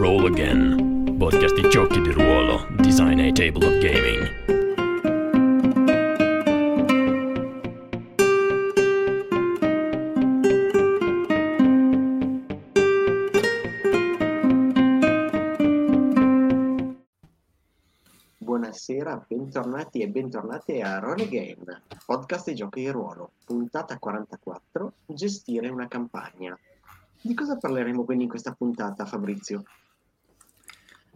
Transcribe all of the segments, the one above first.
Roll Again, podcast di giochi di ruolo, design a table of gaming. Buonasera, bentornati e bentornate a Roll Again, podcast di giochi di ruolo, puntata 44, gestire una campagna. Di cosa parleremo quindi in questa puntata, Fabrizio?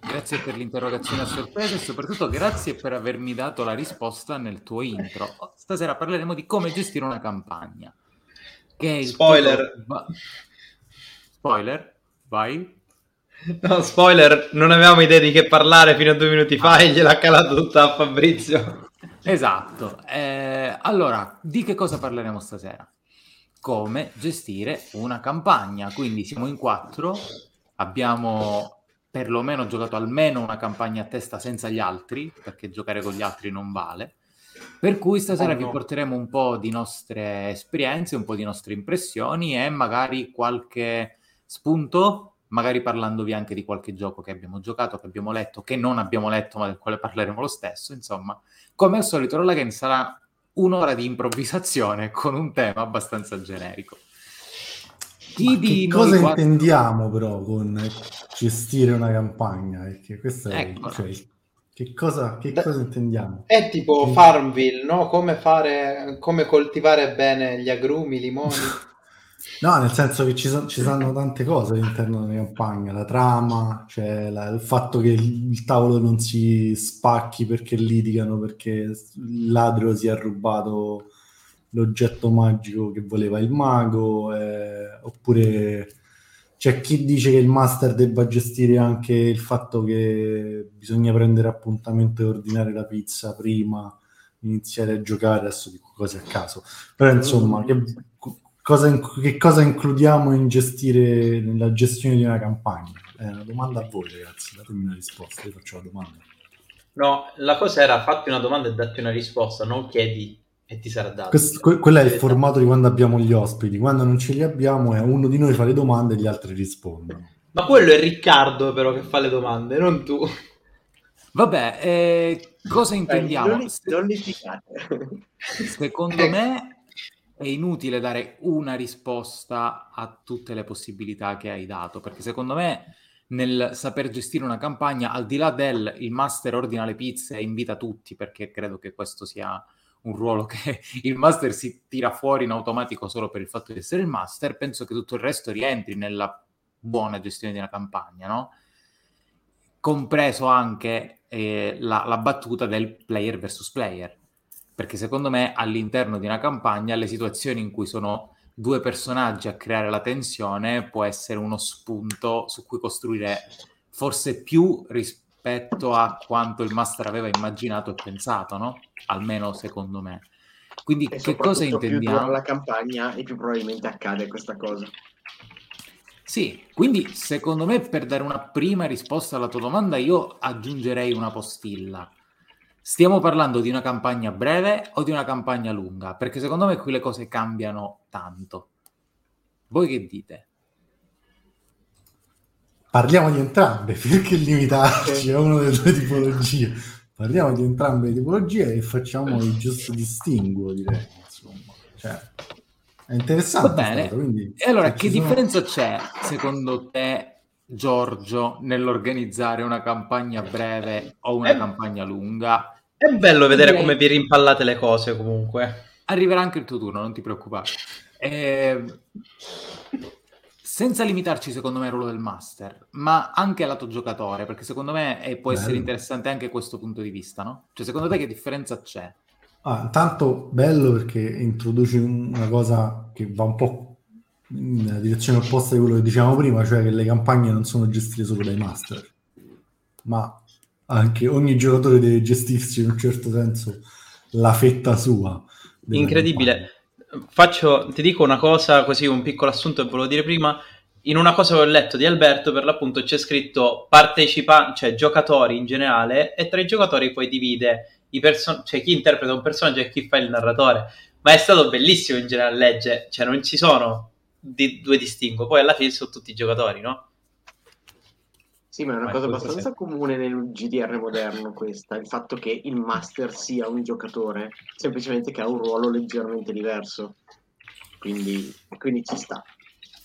Grazie per l'interrogazione a sorpresa e soprattutto grazie per avermi dato la risposta nel tuo intro. Stasera parleremo di come gestire una campagna. Che è il spoiler! Spoiler? Vai? No, spoiler! Non avevamo idea di che parlare fino a 2 minuti fa e gliel'ha calata tutta a Fabrizio. Esatto. Allora, di che cosa parleremo stasera? Come gestire una campagna, quindi siamo in 4, abbiamo perlomeno giocato almeno una campagna a testa senza gli altri, perché giocare con gli altri non vale, per cui stasera vi porteremo un po' di nostre esperienze, un po' di nostre impressioni e magari qualche spunto, magari parlandovi anche di qualche gioco che abbiamo giocato, che abbiamo letto, che non abbiamo letto ma del quale parleremo lo stesso. Insomma, come al solito Roll Again sarà un'ora di improvvisazione con un tema abbastanza generico. Intendiamo però con gestire una campagna? Perché questo è cosa intendiamo? È tipo Farmville, no? Come coltivare bene gli agrumi, i limoni. No, nel senso che ci saranno tante cose all'interno della campagna, la trama, cioè il fatto che il tavolo non si spacchi perché litigano, perché il ladro si è rubato l'oggetto magico che voleva il mago, oppure c'è chi dice che il master debba gestire anche il fatto che bisogna prendere appuntamento e ordinare la pizza prima, iniziare a giocare, adesso dico cose a caso, però insomma... Che cosa includiamo nella gestione di una campagna? È una domanda a voi, ragazzi, datemi una risposta, io faccio la domanda. No, la cosa era fatti una domanda e datti una risposta, non chiedi e ti sarà dato. Quello è il formato di quando abbiamo gli ospiti, quando non ce li abbiamo è uno di noi fa le domande e gli altri rispondono. Ma quello è Riccardo però che fa le domande, non tu. Vabbè, cosa intendiamo? Non litigate. Secondo me... è inutile dare una risposta a tutte le possibilità che hai dato, perché secondo me nel saper gestire una campagna, al di là del il master ordina le pizze e invita tutti, perché credo che questo sia un ruolo che il master si tira fuori in automatico solo per il fatto di essere il master, penso che tutto il resto rientri nella buona gestione di una campagna, no? Compreso anche la battuta del player versus player. Perché secondo me all'interno di una campagna le situazioni in cui sono due personaggi a creare la tensione può essere uno spunto su cui costruire forse più rispetto a quanto il master aveva immaginato e pensato, no? Almeno secondo me. Quindi e che cosa intendiamo? Più dura la campagna e più probabilmente accade questa cosa. Sì, quindi secondo me per dare una prima risposta alla tua domanda io aggiungerei una postilla. Stiamo parlando di una campagna breve o di una campagna lunga? Perché secondo me qui le cose cambiano tanto. Voi che dite? Parliamo di entrambe, perché limitarci a una delle due tipologie. Parliamo di entrambe le tipologie e facciamo il giusto distinguo, direi. Insomma, cioè, è interessante. Va bene. E allora, che differenza c'è, secondo te, Giorgio, nell'organizzare una campagna breve o una campagna lunga? È bello vedere come vi rimpallate le cose. Comunque arriverà anche il tuo turno, non ti preoccupare. Senza limitarci secondo me al ruolo del master, ma anche al lato giocatore, perché secondo me può essere interessante anche questo punto di vista, no? Cioè, secondo te che differenza c'è? Tanto bello perché introduci una cosa che va un po' in direzione opposta di quello che dicevamo prima, cioè che le campagne non sono gestite solo dai master, ma anche ogni giocatore deve gestirsi in un certo senso la fetta sua. Incredibile. Ti dico una cosa, così un piccolo assunto che volevo dire prima. In una cosa che ho letto di Alberto, per l'appunto, c'è scritto cioè giocatori in generale, e tra i giocatori poi divide cioè chi interpreta un personaggio e chi fa il narratore. Ma è stato bellissimo in generale legge, cioè non ci sono due distinguo, poi alla fine sono tutti i giocatori, no? Sì, ma è una cosa abbastanza comune nel GDR moderno questa, il fatto che il master sia un giocatore, semplicemente che ha un ruolo leggermente diverso, quindi ci sta.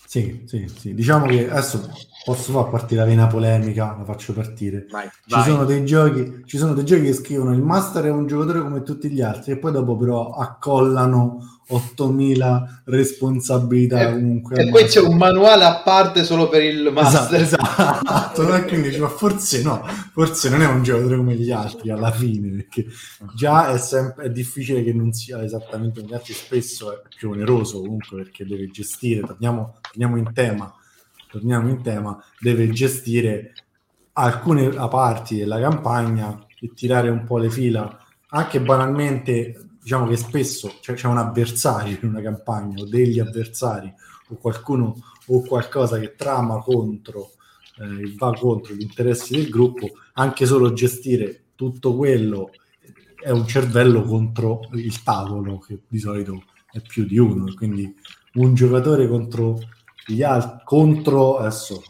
Sì, diciamo che adesso posso far partire la vena polemica, la faccio partire. Vai. Ci sono dei giochi che scrivono il master è un giocatore come tutti gli altri e poi dopo però accollano 8.000 responsabilità comunque. E poi c'è un manuale a parte solo per il master. Esatto. Quindi cioè, forse non è un giocatore come gli altri alla fine, perché già è difficile che non sia esattamente come gli altri, spesso è più oneroso comunque perché deve gestire, torniamo in tema, deve gestire alcune parti della campagna e tirare un po' le fila, anche banalmente. Diciamo che spesso c'è un avversario in una campagna o degli avversari o qualcuno o qualcosa che trama contro, va contro gli interessi del gruppo. Anche solo gestire tutto quello è un cervello contro il tavolo, che di solito è più di uno, quindi un giocatore contro gli altri, contro adesso.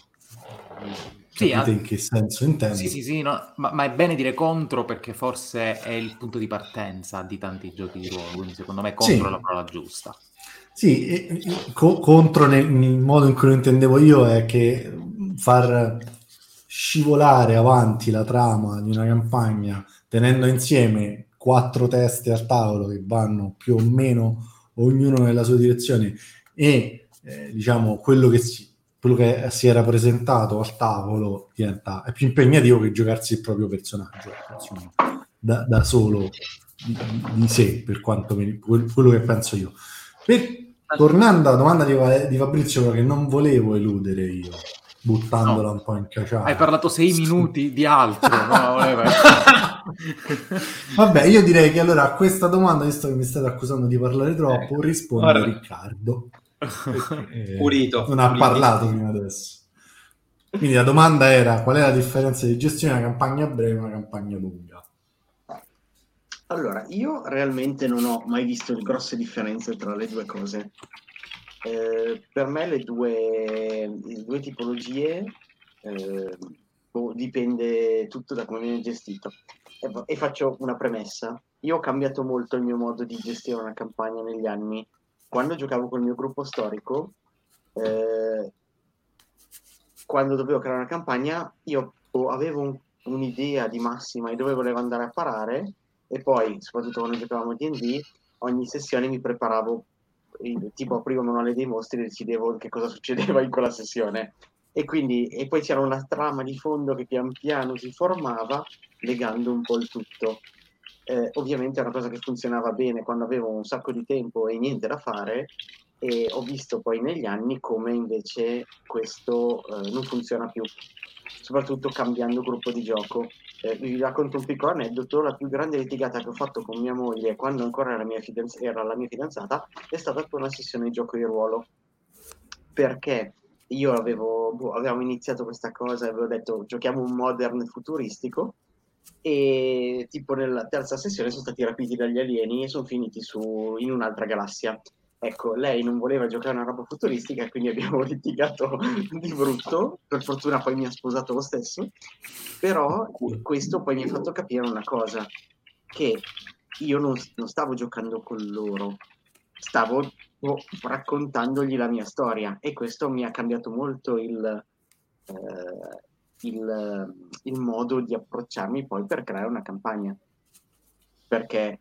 Capite in che senso intendo? Sì, no, ma è bene dire contro perché forse è il punto di partenza di tanti giochi di ruolo, quindi secondo me contro è la parola giusta. Sì, contro nel modo in cui lo intendevo io è che far scivolare avanti la trama di una campagna tenendo insieme 4 teste al tavolo che vanno più o meno ognuno nella sua direzione e diciamo quello che si era presentato al tavolo è più impegnativo che giocarsi il proprio personaggio, insomma, da solo di sé, per quanto quello che penso io. Tornando alla domanda di Fabrizio, che non volevo eludere io, buttandola un po' in cacciata. Hai parlato 6 minuti di altro. Vabbè, io direi che allora a questa domanda, visto che mi state accusando di parlare troppo, risponde Riccardo. Pulito non ha parlato prima adesso, quindi la domanda era: qual è la differenza di gestione di una campagna breve e una campagna lunga? Allora, io realmente non ho mai visto grosse differenze tra le due cose. Per me le due tipologie dipende tutto da come viene gestito, e faccio una premessa: io ho cambiato molto il mio modo di gestire una campagna negli anni. Quando giocavo col mio gruppo storico, quando dovevo creare una campagna, io avevo un'idea di massima e dove volevo andare a parare, e poi, soprattutto quando giocavamo D&D, ogni sessione mi preparavo, tipo aprivo il manuale dei mostri e decidevo che cosa succedeva in quella sessione. E poi c'era una trama di fondo che pian piano si formava, legando un po' il tutto. Ovviamente è una cosa che funzionava bene quando avevo un sacco di tempo e niente da fare, e ho visto poi negli anni come invece questo non funziona più, soprattutto cambiando gruppo di gioco. Vi racconto un piccolo aneddoto: la più grande litigata che ho fatto con mia moglie, quando ancora era la mia fidanzata, è stata per una sessione di gioco di ruolo, perché io avevamo iniziato questa cosa e avevo detto giochiamo un modern futuristico, e tipo nella terza sessione sono stati rapiti dagli alieni e sono finiti in un'altra galassia. Ecco, lei non voleva giocare una roba futuristica, quindi abbiamo litigato di brutto. Per fortuna poi mi ha sposato lo stesso, però questo poi mi ha fatto capire una cosa: che io non stavo giocando con loro, stavo raccontandogli la mia storia, e questo mi ha cambiato molto il modo di approcciarmi poi per creare una campagna, perché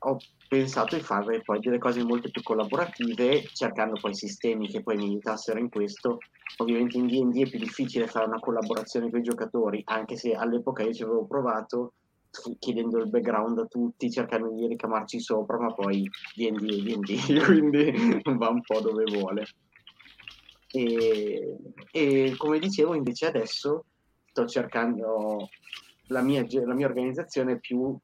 ho pensato di fare poi delle cose molto più collaborative, cercando poi sistemi che poi mi aiutassero in questo. Ovviamente in D&D è più difficile fare una collaborazione con i giocatori, anche se all'epoca io ci avevo provato chiedendo il background a tutti, cercando di ricamarci sopra, ma poi D&D, quindi va un po' dove vuole. E come dicevo, invece adesso sto cercando la mia organizzazione più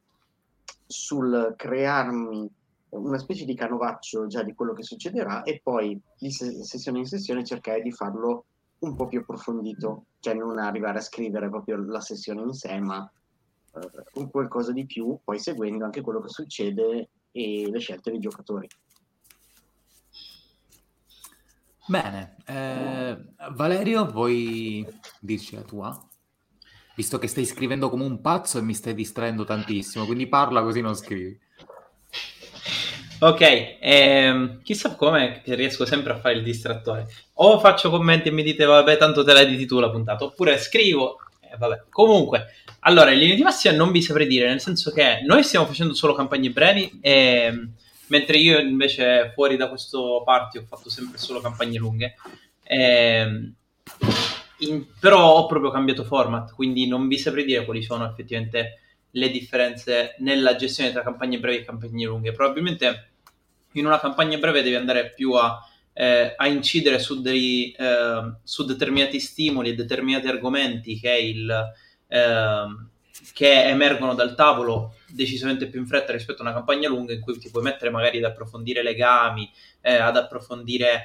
sul crearmi una specie di canovaccio già di quello che succederà, e poi di sessione in sessione cercare di farlo un po' più approfondito, cioè non arrivare a scrivere proprio la sessione in sé, ma un qualcosa di più, poi seguendo anche quello che succede e le scelte dei giocatori. Bene, Valerio, vuoi dirci la tua, visto che stai scrivendo come un pazzo e mi stai distraendo tantissimo, quindi parla così non scrivi. Ok, chissà come riesco sempre a fare il distrattore. O faccio commenti e mi dite vabbè, tanto te la editi tu la puntata, oppure scrivo, vabbè. Comunque, allora, in linea di massima non vi saprei dire, nel senso che noi stiamo facendo solo campagne brevi, mentre io invece fuori da questo party ho fatto sempre solo campagne lunghe. Però ho proprio cambiato format, quindi non vi saprei dire quali sono effettivamente le differenze nella gestione tra campagne brevi e campagne lunghe. Probabilmente in una campagna breve devi andare più a incidere su determinati stimoli e determinati argomenti che emergono dal tavolo decisamente più in fretta rispetto a una campagna lunga, in cui ti puoi mettere magari ad approfondire legami, ad approfondire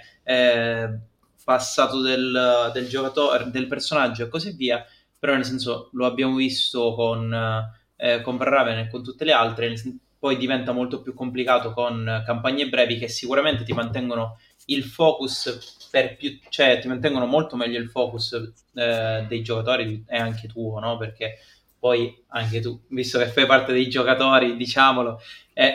passato del giocatore, del personaggio e così via. Però, nel senso, lo abbiamo visto con Varraven e con tutte le altre, poi diventa molto più complicato con campagne brevi che sicuramente ti mantengono il focus ti mantengono molto meglio il focus dei giocatori e anche tuo, no? Perché poi anche tu, visto che fai parte dei giocatori, diciamolo,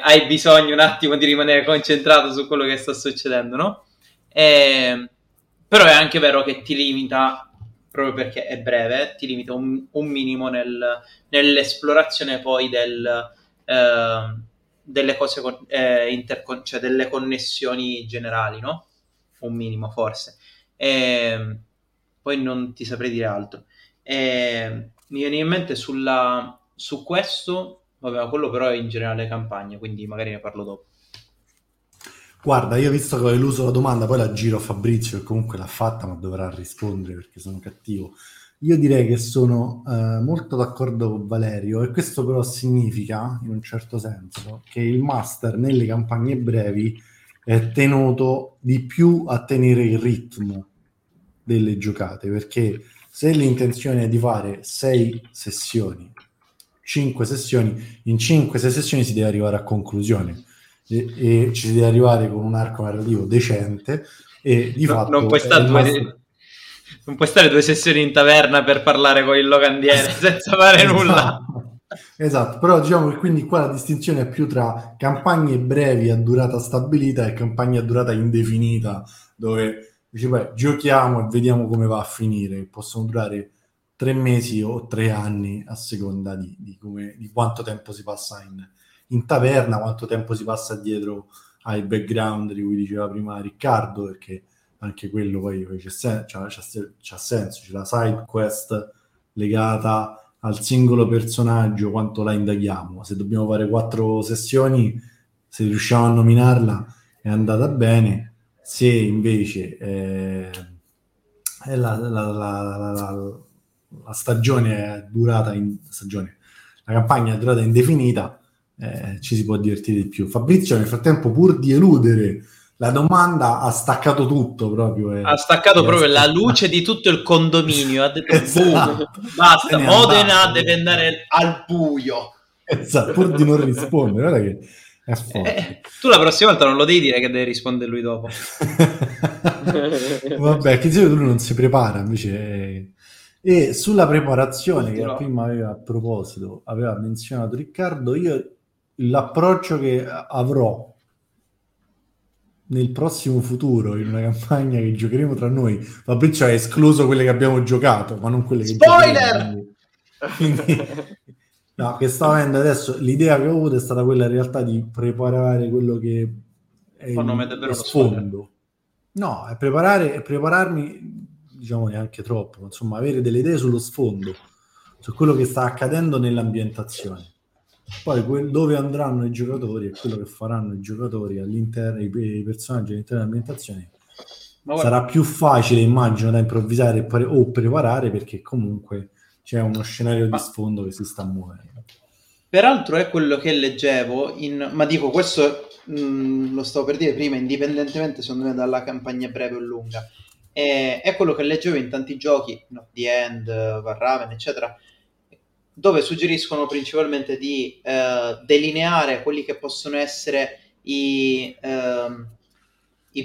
hai bisogno un attimo di rimanere concentrato su quello che sta succedendo, no? Però è anche vero che ti limita, proprio perché è breve, ti limita un minimo nell'esplorazione poi delle cose, cioè delle connessioni generali, no? Un minimo forse. Poi non ti saprei dire altro. Mi viene in mente su questo, vabbè, quello però è in generale campagna, quindi magari ne parlo dopo. Guarda, io visto che ho eluso la domanda, poi la giro a Fabrizio, che comunque l'ha fatta, ma dovrà rispondere perché sono cattivo. Io direi che sono molto d'accordo con Valerio, e questo però significa, in un certo senso, che il master nelle campagne brevi è tenuto di più a tenere il ritmo delle giocate, perché se l'intenzione è di fare 6 sessioni, 5 sessioni, in 5-6 sessioni si deve arrivare a conclusione e ci si deve arrivare con un arco narrativo decente, e di fatto non puoi stare 2 sessioni in taverna per parlare con il locandiere senza fare nulla. Esatto, però diciamo che quindi qua la distinzione è più tra campagne brevi a durata stabilita e campagne a durata indefinita, dove dice, beh, giochiamo e vediamo come va a finire, possono durare 3 mesi o 3 anni a seconda di quanto tempo si passa in taverna, quanto tempo si passa dietro ai background di cui diceva prima Riccardo, perché anche quello poi c'ha senso, c'è la side quest legata al singolo personaggio, quanto la indaghiamo. Se dobbiamo fare 4 sessioni, se riusciamo a nominarla è andata bene, se invece è la campagna è durata indefinita, ci si può divertire di più. Fabrizio, nel frattempo, pur di eludere la domanda, ha staccato tutto proprio. Ha staccato proprio la luce di tutto il condominio. Ha detto, esatto. Basta, Modena deve andare al buio. Esatto, pur di non rispondere. Guarda che è forte. Tu la prossima volta non lo devi dire che deve rispondere lui dopo. Vabbè, che dicevo, lui non si prepara, invece. E sulla preparazione, che prima aveva menzionato Riccardo, io l'approccio che avrò nel prossimo futuro, in una campagna che giocheremo tra noi, Fabrizio ha escluso quelle che abbiamo giocato, ma non quelle che spoiler! Quindi, no, che sta avendo adesso, l'idea che ho avuto è stata quella in realtà di preparare quello che è il fondo. No, è prepararmi, diciamo neanche troppo, ma insomma avere delle idee sullo sfondo, su quello che sta accadendo nell'ambientazione. Poi dove andranno i giocatori e quello che faranno i giocatori all'interno, i personaggi all'interno dell'ambientazione, sarà più facile, immagino, da improvvisare o preparare, perché comunque c'è uno scenario di sfondo che si sta muovendo. Peraltro è quello che leggevo, ma dico questo, lo stavo per dire prima, indipendentemente secondo me dalla campagna breve o lunga, è quello che leggevo in tanti giochi, Not The End, Varraven, eccetera, dove suggeriscono principalmente di delineare quelli che possono essere i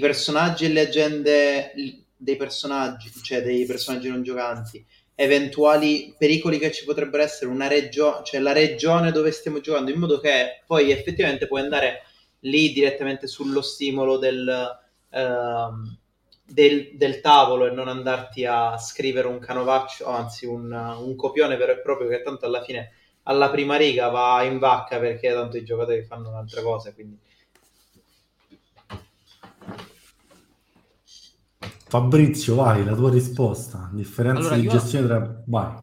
personaggi e le agende dei personaggi, cioè dei personaggi non giocanti, eventuali pericoli che ci potrebbero essere, una regione, cioè la regione dove stiamo giocando, in modo che poi effettivamente puoi andare lì direttamente sullo stimolo del tavolo e non andarti a scrivere un canovaccio, anzi un copione vero e proprio, che tanto alla fine alla prima riga va in vacca, perché tanto i giocatori fanno un'altra cosa, quindi. Fabrizio, vai, la tua risposta. Differenza di gestione tra... Vai.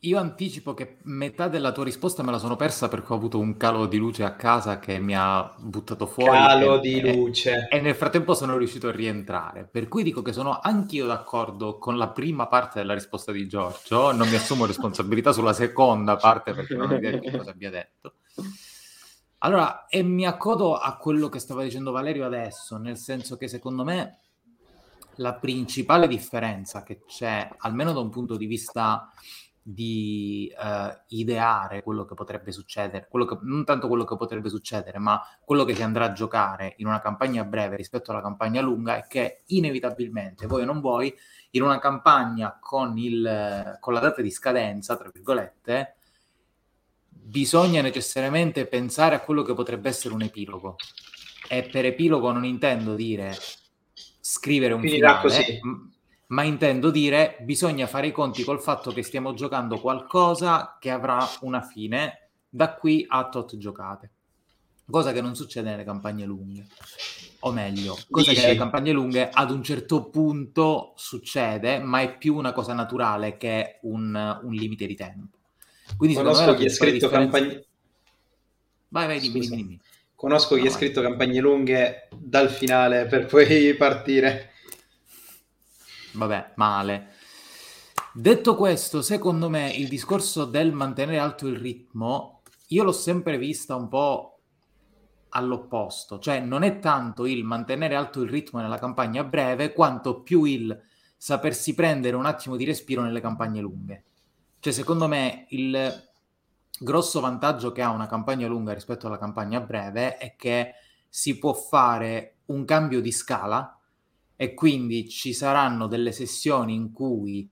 Io anticipo che metà della tua risposta me la sono persa perché ho avuto un calo di luce a casa che mi ha buttato fuori. Calo di luce. E nel frattempo sono riuscito a rientrare. Per cui dico che sono anch'io d'accordo con la prima parte della risposta di Giorgio. Non mi assumo responsabilità sulla seconda parte perché non ho idea di cosa abbia detto. Allora, e mi accodo a quello che stava dicendo Valerio adesso, nel senso che secondo me la principale differenza che c'è, almeno da un punto di vista di ideare quello che potrebbe succedere, non tanto quello che potrebbe succedere, ma quello che si andrà a giocare in una campagna breve rispetto alla campagna lunga, è che inevitabilmente, voi o non voi, in una campagna con la data di scadenza, tra virgolette, bisogna necessariamente pensare a quello che potrebbe essere un epilogo. E per epilogo non intendo dire scrivere un finale, così, ma intendo dire bisogna fare i conti col fatto che stiamo giocando qualcosa che avrà una fine da qui a tot giocate, cosa che non succede nelle campagne lunghe, o meglio, cosa che nelle campagne lunghe ad un certo punto succede, ma è più una cosa naturale che un limite di tempo. Quindi secondo me è scritto campagne... vai, dimmi. Conosco chi ha scritto campagne lunghe dal finale per poi partire. Vabbè, male. Detto questo, secondo me il discorso del mantenere alto il ritmo, io l'ho sempre vista un po' all'opposto. Cioè, non è tanto il mantenere alto il ritmo nella campagna breve, quanto più il sapersi prendere un attimo di respiro nelle campagne lunghe. Cioè, secondo me, il grosso vantaggio che ha una campagna lunga rispetto alla campagna breve è che si può fare un cambio di scala e quindi ci saranno delle sessioni in cui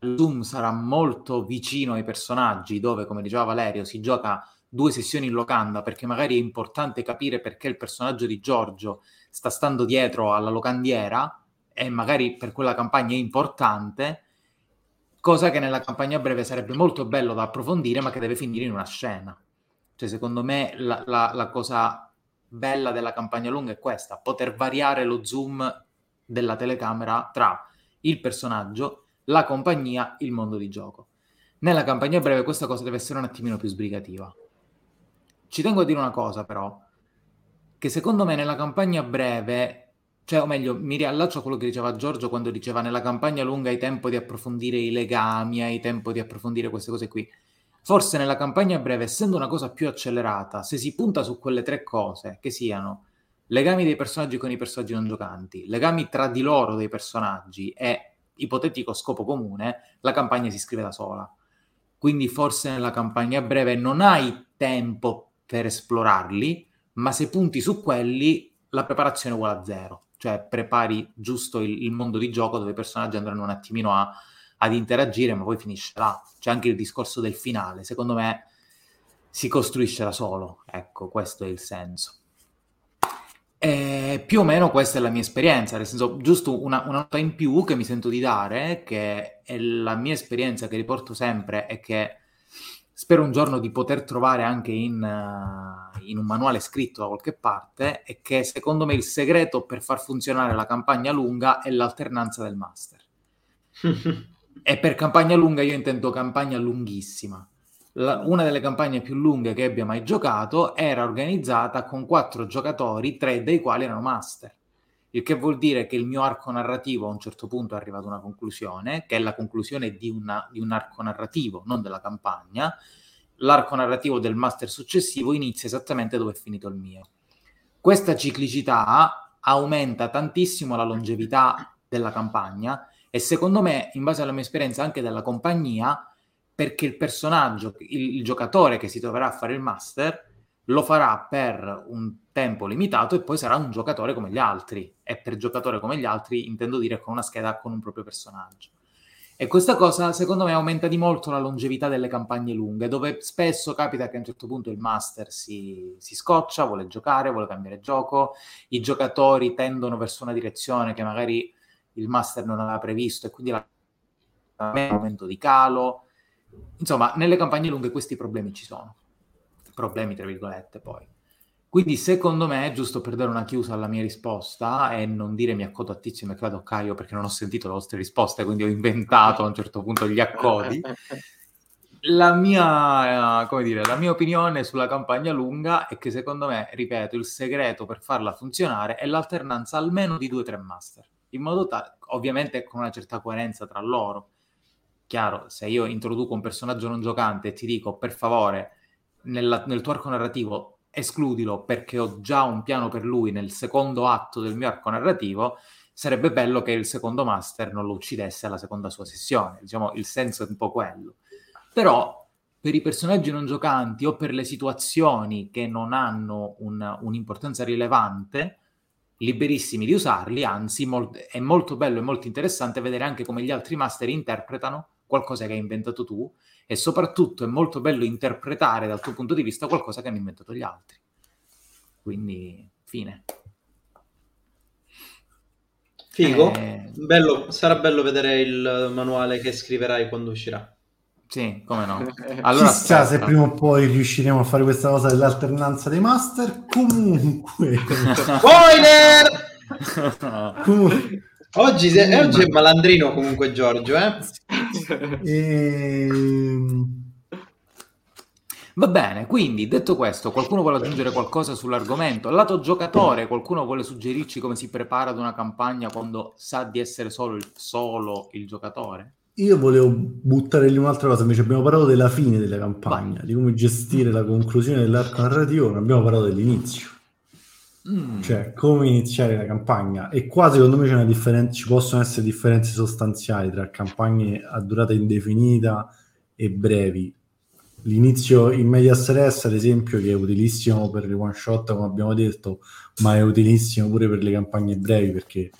il zoom sarà molto vicino ai personaggi, dove, come diceva Valerio, si gioca 2 sessioni in locanda perché magari è importante capire perché il personaggio di Giorgio sta stando dietro alla locandiera e magari per quella campagna è importante, cosa che nella campagna breve sarebbe molto bello da approfondire, ma che deve finire in una scena. Cioè, secondo me, la cosa bella della campagna lunga è questa, poter variare lo zoom della telecamera tra il personaggio, la compagnia, il mondo di gioco. Nella campagna breve questa cosa deve essere un attimino più sbrigativa. Ci tengo a dire una cosa, però, che secondo me nella campagna breve... Cioè, o meglio, mi riallaccio a quello che diceva Giorgio quando diceva nella campagna lunga hai tempo di approfondire i legami, hai tempo di approfondire queste cose qui. Forse nella campagna breve, essendo una cosa più accelerata, se si punta su quelle 3 cose, che siano legami dei personaggi con i personaggi non giocanti, legami tra di loro dei personaggi e ipotetico scopo comune, la campagna si scrive da sola. Quindi forse nella campagna breve non hai tempo per esplorarli, ma se punti su quelli la preparazione uguale a 0. Cioè, prepari giusto il mondo di gioco dove i personaggi andranno un attimino ad interagire, ma poi finisce là. C'è anche il discorso del finale. Secondo me si costruisce da solo. Ecco, questo è il senso. E più o meno questa è la mia esperienza. Nel senso, giusto una nota in più che mi sento di dare, che è la mia esperienza che riporto sempre e che spero un giorno di poter trovare anche in un manuale scritto da qualche parte, è che secondo me il segreto per far funzionare la campagna lunga è l'alternanza del master. E per campagna lunga io intendo campagna lunghissima. Una delle campagne più lunghe che abbia mai giocato era organizzata con 4 giocatori, 3 dei quali erano master. Il che vuol dire che il mio arco narrativo a un certo punto è arrivato a una conclusione, che è la conclusione di un arco narrativo, non della campagna. L'arco narrativo del master successivo inizia esattamente dove è finito il mio. Questa ciclicità aumenta tantissimo la longevità della campagna e secondo me, in base alla mia esperienza anche della compagnia, perché il personaggio, il giocatore che si troverà a fare il master, lo farà per un tempo limitato e poi sarà un giocatore come gli altri. E per giocatore come gli altri intendo dire con una scheda con un proprio personaggio. E questa cosa, secondo me, aumenta di molto la longevità delle campagne lunghe, dove spesso capita che a un certo punto il master si scoccia, vuole giocare, vuole cambiare gioco, i giocatori tendono verso una direzione che magari il master non aveva previsto e quindi un momento di calo. Insomma, nelle campagne lunghe questi problemi ci sono. Problemi, tra virgolette, poi. Quindi, secondo me, giusto per dare una chiusa alla mia risposta e non dire mi accodo a Tizio e mi accodo a Caio perché non ho sentito le vostre risposte, quindi ho inventato a un certo punto gli accodi, la mia opinione sulla campagna lunga è che, secondo me, ripeto, il segreto per farla funzionare è l'alternanza almeno di 2 o 3 master, in modo tale, ovviamente con una certa coerenza tra loro. Chiaro, se io introduco un personaggio non giocante e ti dico, per favore, nel tuo arco narrativo escludilo perché ho già un piano per lui nel secondo atto del mio arco narrativo, sarebbe bello che il secondo master non lo uccidesse alla seconda sua sessione. Diciamo, il senso è un po' quello. Però per i personaggi non giocanti o per le situazioni che non hanno un'importanza rilevante, liberissimi di usarli, anzi è molto bello e molto interessante vedere anche come gli altri master interpretano qualcosa che hai inventato tu, e soprattutto è molto bello interpretare dal tuo punto di vista qualcosa che hanno inventato gli altri. Quindi, fine. Figo, bello, sarà bello vedere il manuale che scriverai quando uscirà. Sì, come no. Allora, chissà se prima o poi riusciremo a fare questa cosa dell'alternanza dei master. Comunque spoiler! Oggi è malandrino comunque Giorgio, eh? Va bene, quindi detto questo, qualcuno vuole aggiungere qualcosa sull'argomento? Lato giocatore, qualcuno vuole suggerirci come si prepara ad una campagna quando sa di essere solo il giocatore? Io volevo buttare lì un'altra cosa, invece abbiamo parlato della fine della campagna, di come gestire la conclusione dell'arco narrativo, non abbiamo parlato dell'inizio. Cioè, come iniziare la campagna. E qua secondo me c'è una differenza, ci possono essere differenze sostanziali tra campagne a durata indefinita e brevi. L'inizio in media stress, ad esempio, che è utilissimo per le one shot, come abbiamo detto, ma è utilissimo pure per le campagne brevi, perché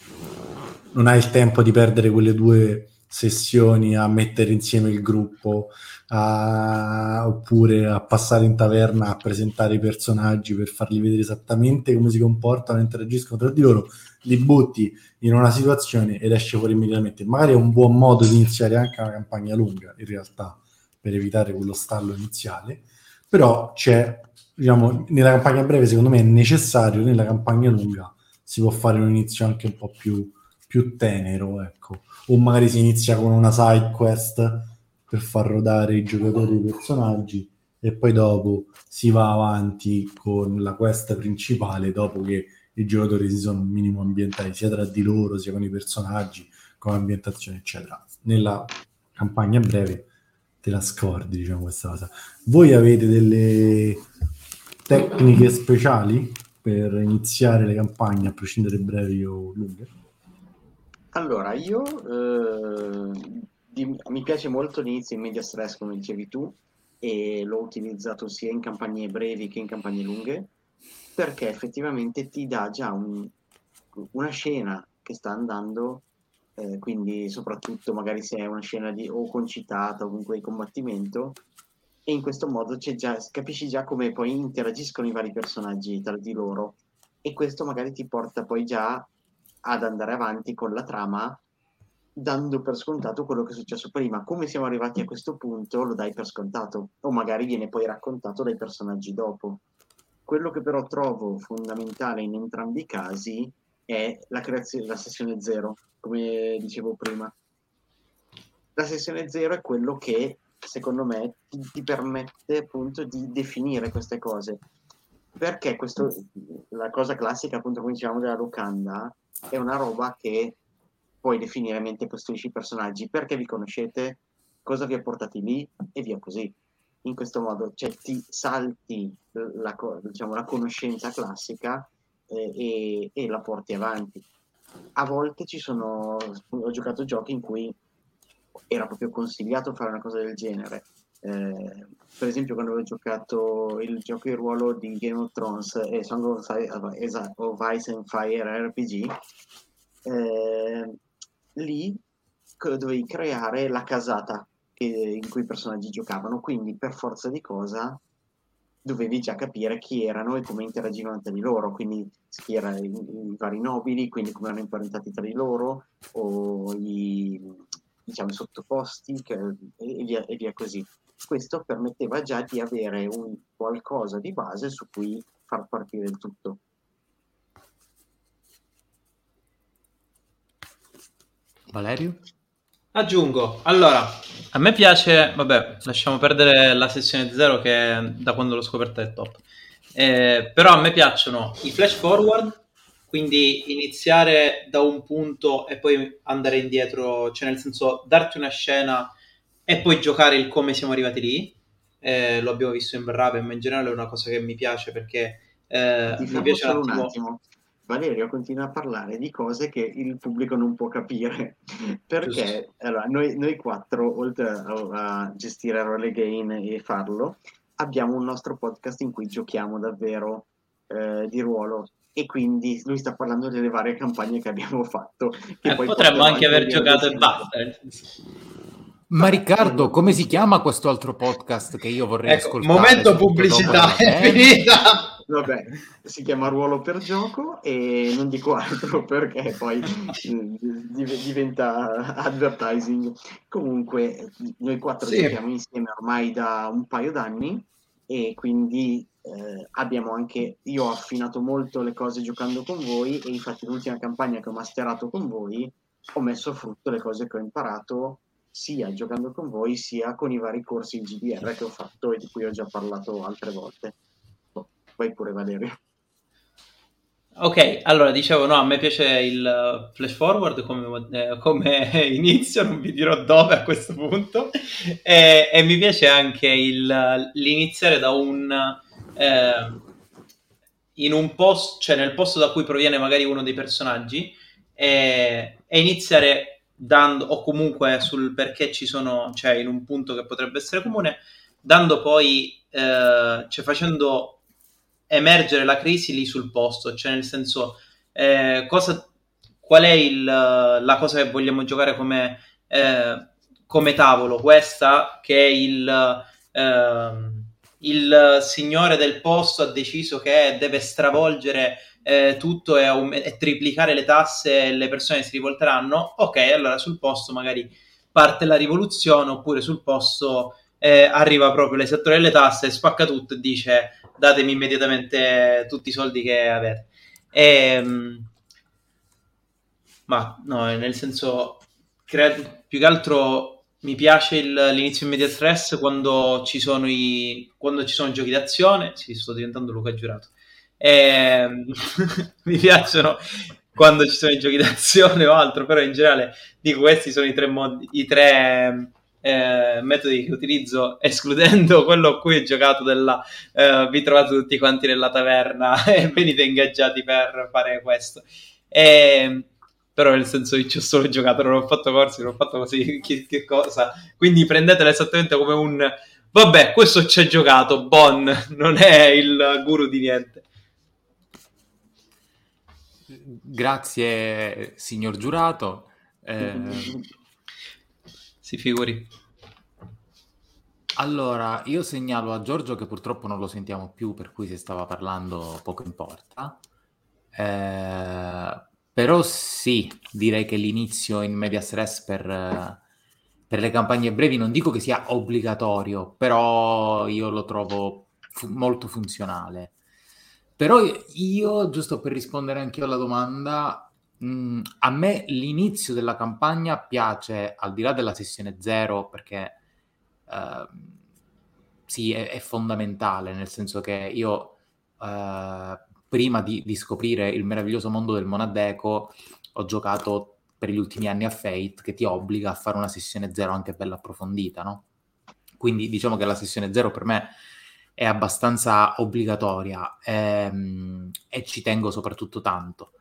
non hai il tempo di perdere quelle 2 sessioni a mettere insieme il gruppo, oppure a passare in taverna a presentare i personaggi per farli vedere esattamente come si comportano, interagiscono tra di loro, li butti in una situazione ed esce fuori immediatamente. Magari è un buon modo di iniziare anche una campagna lunga, in realtà, per evitare quello stallo iniziale, però c'è, diciamo, nella campagna breve secondo me è necessario, nella campagna lunga si può fare un inizio anche un po' più tenero, ecco. O magari si inizia con una side quest per far rodare i giocatori e i personaggi e poi dopo si va avanti con la quest principale dopo che i giocatori si sono un minimo ambientati sia tra di loro, sia con i personaggi, con l'ambientazione, eccetera. Nella campagna breve te la scordi, diciamo, questa cosa. Voi avete delle tecniche speciali per iniziare le campagne, a prescindere brevi o lunghe? Allora, io mi piace molto l'inizio in media stress, come dicevi tu, e l'ho utilizzato sia in campagne brevi che in campagne lunghe, perché effettivamente ti dà già una scena che sta andando, quindi soprattutto magari se è una scena o concitata o comunque di combattimento, e in questo modo capisci già come poi interagiscono i vari personaggi tra di loro, e questo magari ti porta poi già ad andare avanti con la trama dando per scontato quello che è successo prima. Come siamo arrivati a questo punto lo dai per scontato, o magari viene poi raccontato dai personaggi dopo. Quello che però trovo fondamentale in entrambi i casi è la sessione zero, come dicevo prima. La sessione zero è quello che, secondo me, ti permette appunto di definire queste cose. Perché la cosa classica, appunto, come dicevamo, della locanda, è una roba che puoi definire a mente, costruisci i personaggi, perché vi conoscete, cosa vi ha portati lì e via così. In questo modo, cioè, ti salti la conoscenza classica e la porti avanti. A volte ho giocato giochi in cui era proprio consigliato fare una cosa del genere. Per esempio, quando avevo giocato il gioco di ruolo di Game of Thrones e Song of Ice and Fire RPG, lì dovevi creare la casata in cui i personaggi giocavano, quindi per forza di cosa dovevi già capire chi erano e come interagivano tra di loro, quindi chi erano i vari nobili, quindi come erano imparentati tra di loro, o diciamo, i sottoposti e via così. Questo permetteva già di avere un qualcosa di base su cui far partire il tutto. Valerio? Aggiungo, allora, a me piace, vabbè, lasciamo perdere la sessione zero che da quando l'ho scoperta è top, però a me piacciono i flash forward, quindi iniziare da un punto e poi andare indietro, cioè nel senso darti una scena e poi giocare il come siamo arrivati lì, lo abbiamo visto in Varraven, ma in generale è una cosa che mi piace perché mi piace un attimo. Valerio continua a parlare di cose che il pubblico non può capire, perché allora, noi quattro, oltre a gestire Roll Again e farlo, abbiamo un nostro podcast in cui giochiamo davvero di ruolo, e quindi lui sta parlando delle varie campagne che abbiamo fatto. Che poi potremmo anche aver giocato e basta. Ma Riccardo, come si chiama questo altro podcast che io vorrei ascoltare? Momento pubblicità, è finita! Vabbè, si chiama Ruolo per Gioco e non dico altro perché poi diventa advertising. Comunque, noi quattro giochiamo insieme ormai da un paio d'anni e quindi abbiamo anche... Io ho affinato molto le cose giocando con voi e infatti l'ultima campagna che ho masterato con voi ho messo a frutto le cose che ho imparato sia giocando con voi sia con i vari corsi in GDR che ho fatto e di cui ho già parlato altre volte. Vai pure Valerio. Ok, allora dicevo, no, a me piace il flash forward come inizio, non vi dirò dove a questo punto, e mi piace anche l'iniziare da in un posto, cioè nel posto da cui proviene magari uno dei personaggi, e iniziare dando, o comunque sul perché ci sono, cioè in un punto che potrebbe essere comune, dando poi, cioè facendo emergere la crisi lì sul posto, cioè nel senso qual è la cosa che vogliamo giocare come tavolo, questa che il signore del posto ha deciso che deve stravolgere tutto e triplicare le tasse e le persone si rivolteranno, ok, allora sul posto magari parte la rivoluzione, oppure sul posto arriva proprio l'esattore delle tasse, spacca tutto e dice datemi immediatamente tutti i soldi che avete. Ma no, nel senso, più che altro mi piace l'inizio immediate stress quando ci sono giochi d'azione. Sì, sto diventando Luca Giurato. Mi piacciono quando ci sono i giochi d'azione o altro, però in generale dico questi sono i tre metodi che utilizzo, escludendo quello a cui ho giocato vi trovate tutti quanti nella taverna e venite ingaggiati per fare questo, però nel senso che ci ho solo giocato, non ho fatto corsi, non ho fatto così che cosa, quindi prendetela esattamente come un vabbè questo ci ha giocato, non è il guru di niente. Grazie signor Giurato. Si figuri. Allora, io segnalo a Giorgio che purtroppo non lo sentiamo più, per cui se stava parlando poco importa. Però sì, direi che l'inizio in media stress per le campagne brevi non dico che sia obbligatorio, però io lo trovo molto funzionale. Però io, giusto per rispondere anch'io alla domanda... a me l'inizio della campagna piace, al di là della sessione zero, perché sì, è fondamentale, nel senso che io prima di scoprire il meraviglioso mondo del Monadeco ho giocato per gli ultimi anni a Fate, che ti obbliga a fare una sessione zero anche bella approfondita, no? Quindi diciamo che la sessione zero per me è abbastanza obbligatoria, e ci tengo soprattutto tanto.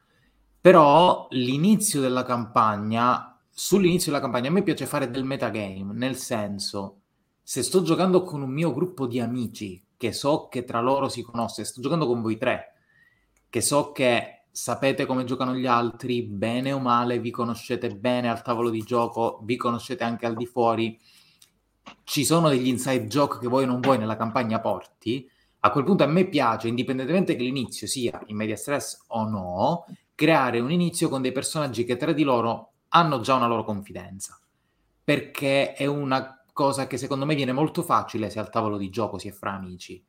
Però l'inizio della campagna, sull'inizio della campagna a me piace fare del metagame, nel senso, se sto giocando con un mio gruppo di amici, che so che tra loro si conosce, sto giocando con voi tre, che so che sapete come giocano gli altri, bene o male, vi conoscete bene al tavolo di gioco, vi conoscete anche al di fuori, ci sono degli inside joke che voi non vuoi nella campagna porti, a quel punto a me piace, indipendentemente che l'inizio sia in media stress o no, creare un inizio con dei personaggi che tra di loro hanno già una loro confidenza, perché è una cosa che secondo me viene molto facile se al tavolo di gioco si è fra amici.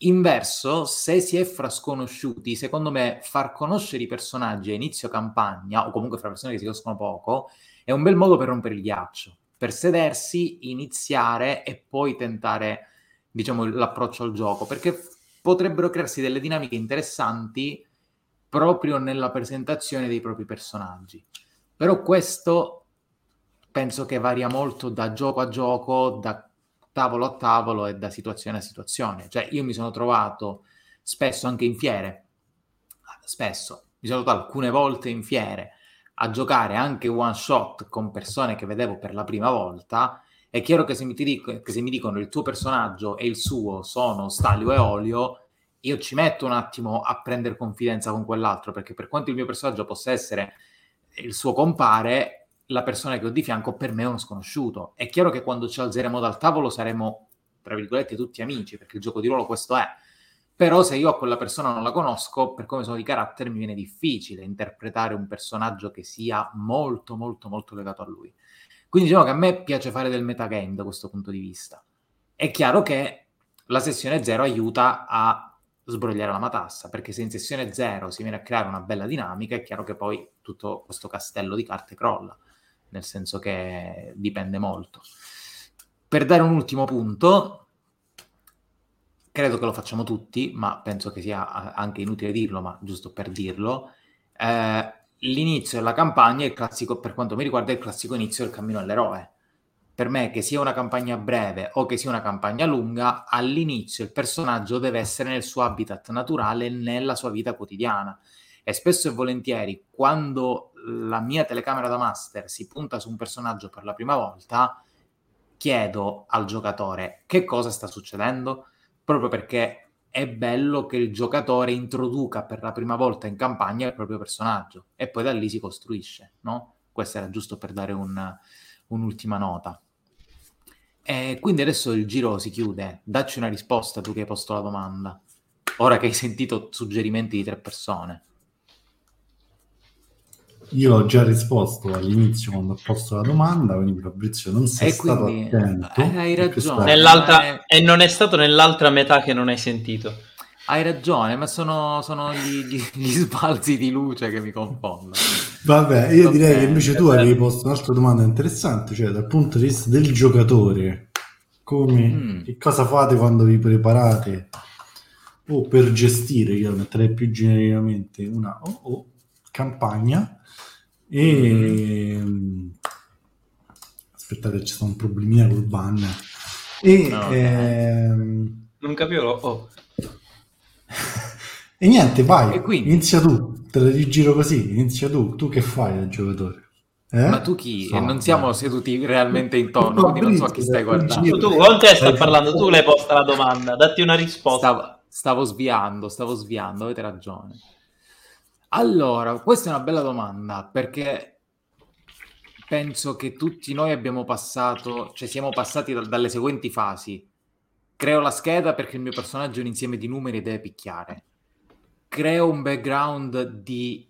Inverso, se si è fra sconosciuti, secondo me far conoscere i personaggi a inizio campagna, o comunque fra persone che si conoscono poco, è un bel modo per rompere il ghiaccio, per sedersi, iniziare e poi tentare, diciamo, l'approccio al gioco, perché potrebbero crearsi delle dinamiche interessanti proprio nella presentazione dei propri personaggi. Però questo penso che varia molto da gioco a gioco, da tavolo a tavolo e da situazione a situazione. Cioè io mi sono trovato spesso anche in fiere, mi sono trovato alcune volte in fiere a giocare anche one shot con persone che vedevo per la prima volta. È chiaro che se mi dicono il tuo personaggio e il suo sono Stalio e Olio, io ci metto un attimo a prendere confidenza con quell'altro, perché per quanto il mio personaggio possa essere il suo compare, la persona che ho di fianco per me è uno sconosciuto. È chiaro che quando ci alzeremo dal tavolo saremo, tra virgolette, tutti amici, perché il gioco di ruolo questo è. Però se io a quella persona non la conosco, per come sono di carattere mi viene difficile interpretare un personaggio che sia molto, molto, molto legato a lui. Quindi diciamo che a me piace fare del metagame da questo punto di vista. È chiaro che la sessione zero aiuta a sbrogliare la matassa, perché se in sessione zero si viene a creare una bella dinamica, è chiaro che poi tutto questo castello di carte crolla, nel senso che dipende molto. Per dare un ultimo punto, credo che lo facciamo tutti, ma penso che sia anche inutile dirlo, ma giusto per dirlo, l'inizio della campagna è il classico, per quanto mi riguarda, è il classico inizio del cammino all'eroe. Per me, che sia una campagna breve o che sia una campagna lunga, all'inizio il personaggio deve essere nel suo habitat naturale, nella sua vita quotidiana. E spesso e volentieri, quando la mia telecamera da master si punta su un personaggio per la prima volta, chiedo al giocatore che cosa sta succedendo, proprio perché è bello che il giocatore introduca per la prima volta in campagna il proprio personaggio e poi da lì si costruisce, no? Questo era giusto per dare un'ultima nota. E quindi adesso il giro si chiude. Dacci una risposta, tu che hai posto la domanda, ora che hai sentito suggerimenti di tre persone. Io ho già risposto all'inizio quando ho posto la domanda, quindi Fabrizio non sei stato attento. Hai ragione. E non è stato nell'altra metà che non hai sentito. Hai ragione, ma sono gli sbalzi di luce che mi confondono. Vabbè, io direi che invece tu hai riposto un'altra domanda interessante, cioè dal punto di vista del giocatore, come che cosa fate quando vi preparate o per gestire, io metterei più genericamente una campagna e aspettate, c'è stato un problemino col banner e no, non capivo. E niente, vai, e quindi inizia tu, te la rigiro così, inizia tu che fai al giocatore? Ma tu chi? E non siamo seduti realmente intorno, quindi non so a chi stai guardando. Tu con te stai parlando, tu l'hai posta la domanda, datti una risposta. Stavo sviando, avete ragione. Allora, questa è una bella domanda, perché penso che tutti noi siamo passati dalle seguenti fasi. Creo la scheda perché il mio personaggio è un insieme di numeri e deve picchiare. Creo un background di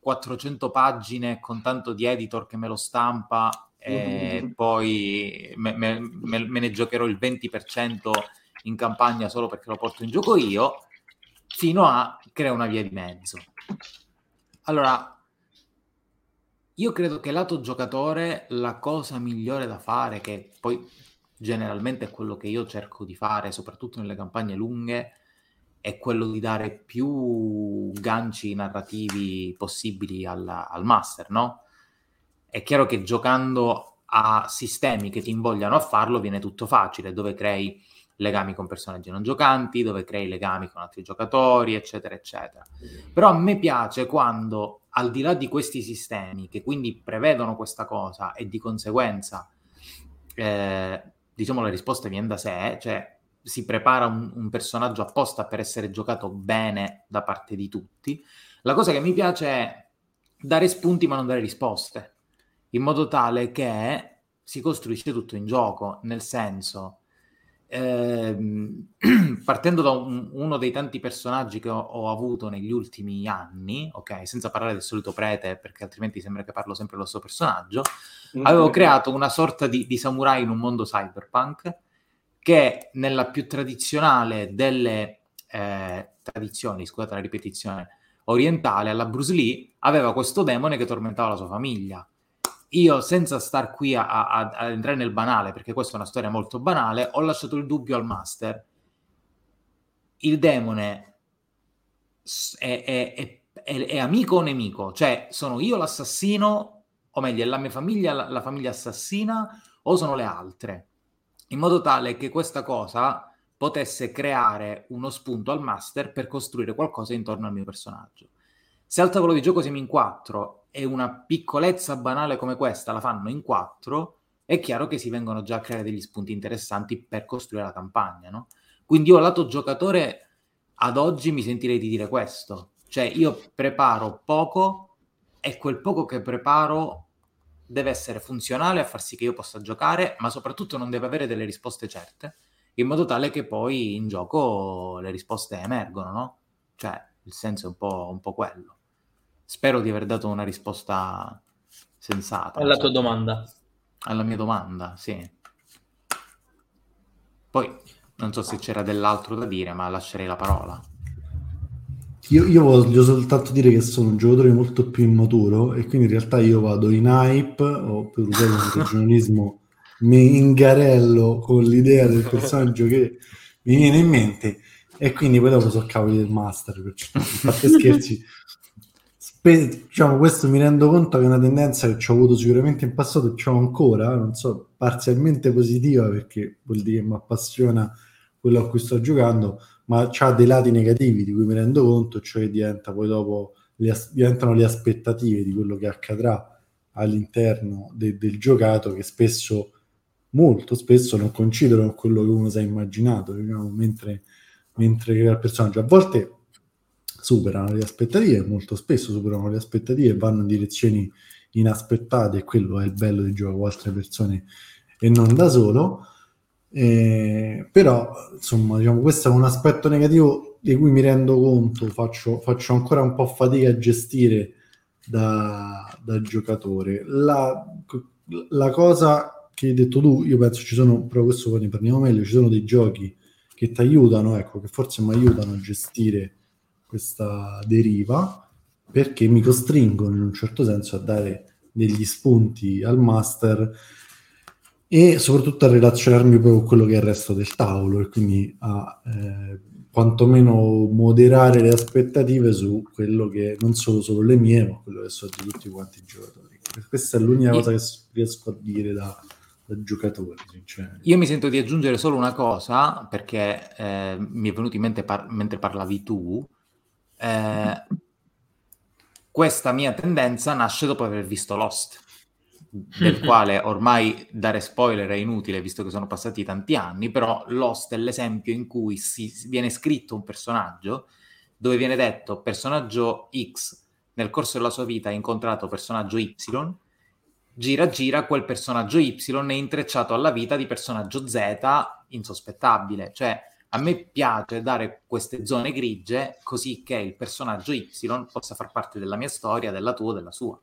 400 pagine con tanto di editor che me lo stampa e poi me ne giocherò il 20% in campagna solo perché lo porto in gioco io, fino a creo una via di mezzo. Allora, io credo che lato giocatore la cosa migliore da fare, che poi generalmente è quello che io cerco di fare, soprattutto nelle campagne lunghe, è quello di dare più ganci narrativi possibili al master, no? È chiaro che giocando a sistemi che ti invogliano a farlo viene tutto facile, dove crei legami con personaggi non giocanti, dove crei legami con altri giocatori, eccetera, eccetera. Però a me piace quando, al di là di questi sistemi, che quindi prevedono questa cosa e di conseguenza, diciamo, la risposta viene da sé, cioè si prepara un personaggio apposta per essere giocato bene da parte di tutti, La cosa che mi piace è dare spunti ma non dare risposte, in modo tale che si costruisce tutto in gioco, nel senso, partendo da uno dei tanti personaggi che ho avuto negli ultimi anni, ok, senza parlare del solito prete, perché altrimenti sembra che parlo sempre dello stesso personaggio, avevo creato una sorta di samurai in un mondo cyberpunk, che nella più tradizionale delle tradizioni, scusate la ripetizione, orientale alla Bruce Lee, aveva questo demone che tormentava la sua famiglia. Io, senza star qui a entrare nel banale, perché questa è una storia molto banale, ho lasciato il dubbio al master. Il demone è amico o nemico? Cioè, sono io l'assassino, o meglio, è la mia famiglia, la famiglia assassina, o sono le altre? In modo tale che questa cosa potesse creare uno spunto al master per costruire qualcosa intorno al mio personaggio. Se al tavolo di gioco siamo in 4 e una piccolezza banale come questa la fanno in 4, è chiaro che si vengono già a creare degli spunti interessanti per costruire la campagna, no? Quindi io, lato giocatore, ad oggi mi sentirei di dire questo. Cioè, io preparo poco e quel poco che preparo deve essere funzionale a far sì che io possa giocare, ma soprattutto non deve avere delle risposte certe, in modo tale che poi in gioco le risposte emergono, no? Cioè, il senso è un po' quello. Spero di aver dato una risposta sensata. Alla tua domanda. Alla mia domanda, sì. Poi, non so se c'era dell'altro da dire, ma lascerei la parola. Io voglio soltanto dire che sono un giocatore molto più immaturo e quindi in realtà io vado in hype, o per usare un regionalismo mi ingarello con l'idea del personaggio che mi viene in mente, e quindi poi dopo so cavoli del master, perciò, fate scherzi. Diciamo, questo mi rendo conto che è una tendenza che ci ho avuto sicuramente in passato e ci ho ancora, non so, parzialmente positiva, perché vuol dire che mi appassiona quello a cui sto giocando, ma c'ha dei lati negativi di cui mi rendo conto, cioè che diventa poi dopo diventano le aspettative di quello che accadrà all'interno del giocato, che spesso, molto spesso, non coincidono con quello che uno si è immaginato, diciamo, mentre crea il personaggio. A volte superano le aspettative, molto spesso superano le aspettative e vanno in direzioni inaspettate, e quello è il bello di giocare con altre persone e non da solo. Però insomma, diciamo, questo è un aspetto negativo di cui mi rendo conto, faccio ancora un po' fatica a gestire da giocatore. La cosa che hai detto tu, io penso ci sono, però questo poi ne parliamo meglio, ci sono dei giochi che ti aiutano, ecco, che forse mi aiutano a gestire questa deriva, perché mi costringono in un certo senso a dare degli spunti al master e soprattutto a relazionarmi poi con quello che è il resto del tavolo, e quindi a quantomeno moderare le aspettative su quello che non sono solo le mie, ma quello che sono di tutti quanti i giocatori. Questa è l'unica cosa che riesco a dire da giocatore, sinceramente. Io mi sento di aggiungere solo una cosa, perché mi è venuto in mente mentre parlavi tu. Questa mia tendenza nasce dopo aver visto Lost, del quale ormai dare spoiler è inutile, visto che sono passati tanti anni, però Lost è l'esempio in cui viene scritto un personaggio, dove viene detto: personaggio X nel corso della sua vita ha incontrato personaggio Y, gira quel personaggio Y è intrecciato alla vita di personaggio Z insospettabile. Cioè, a me piace dare queste zone grigie, così che il personaggio Y possa far parte della mia storia, della tua, della sua.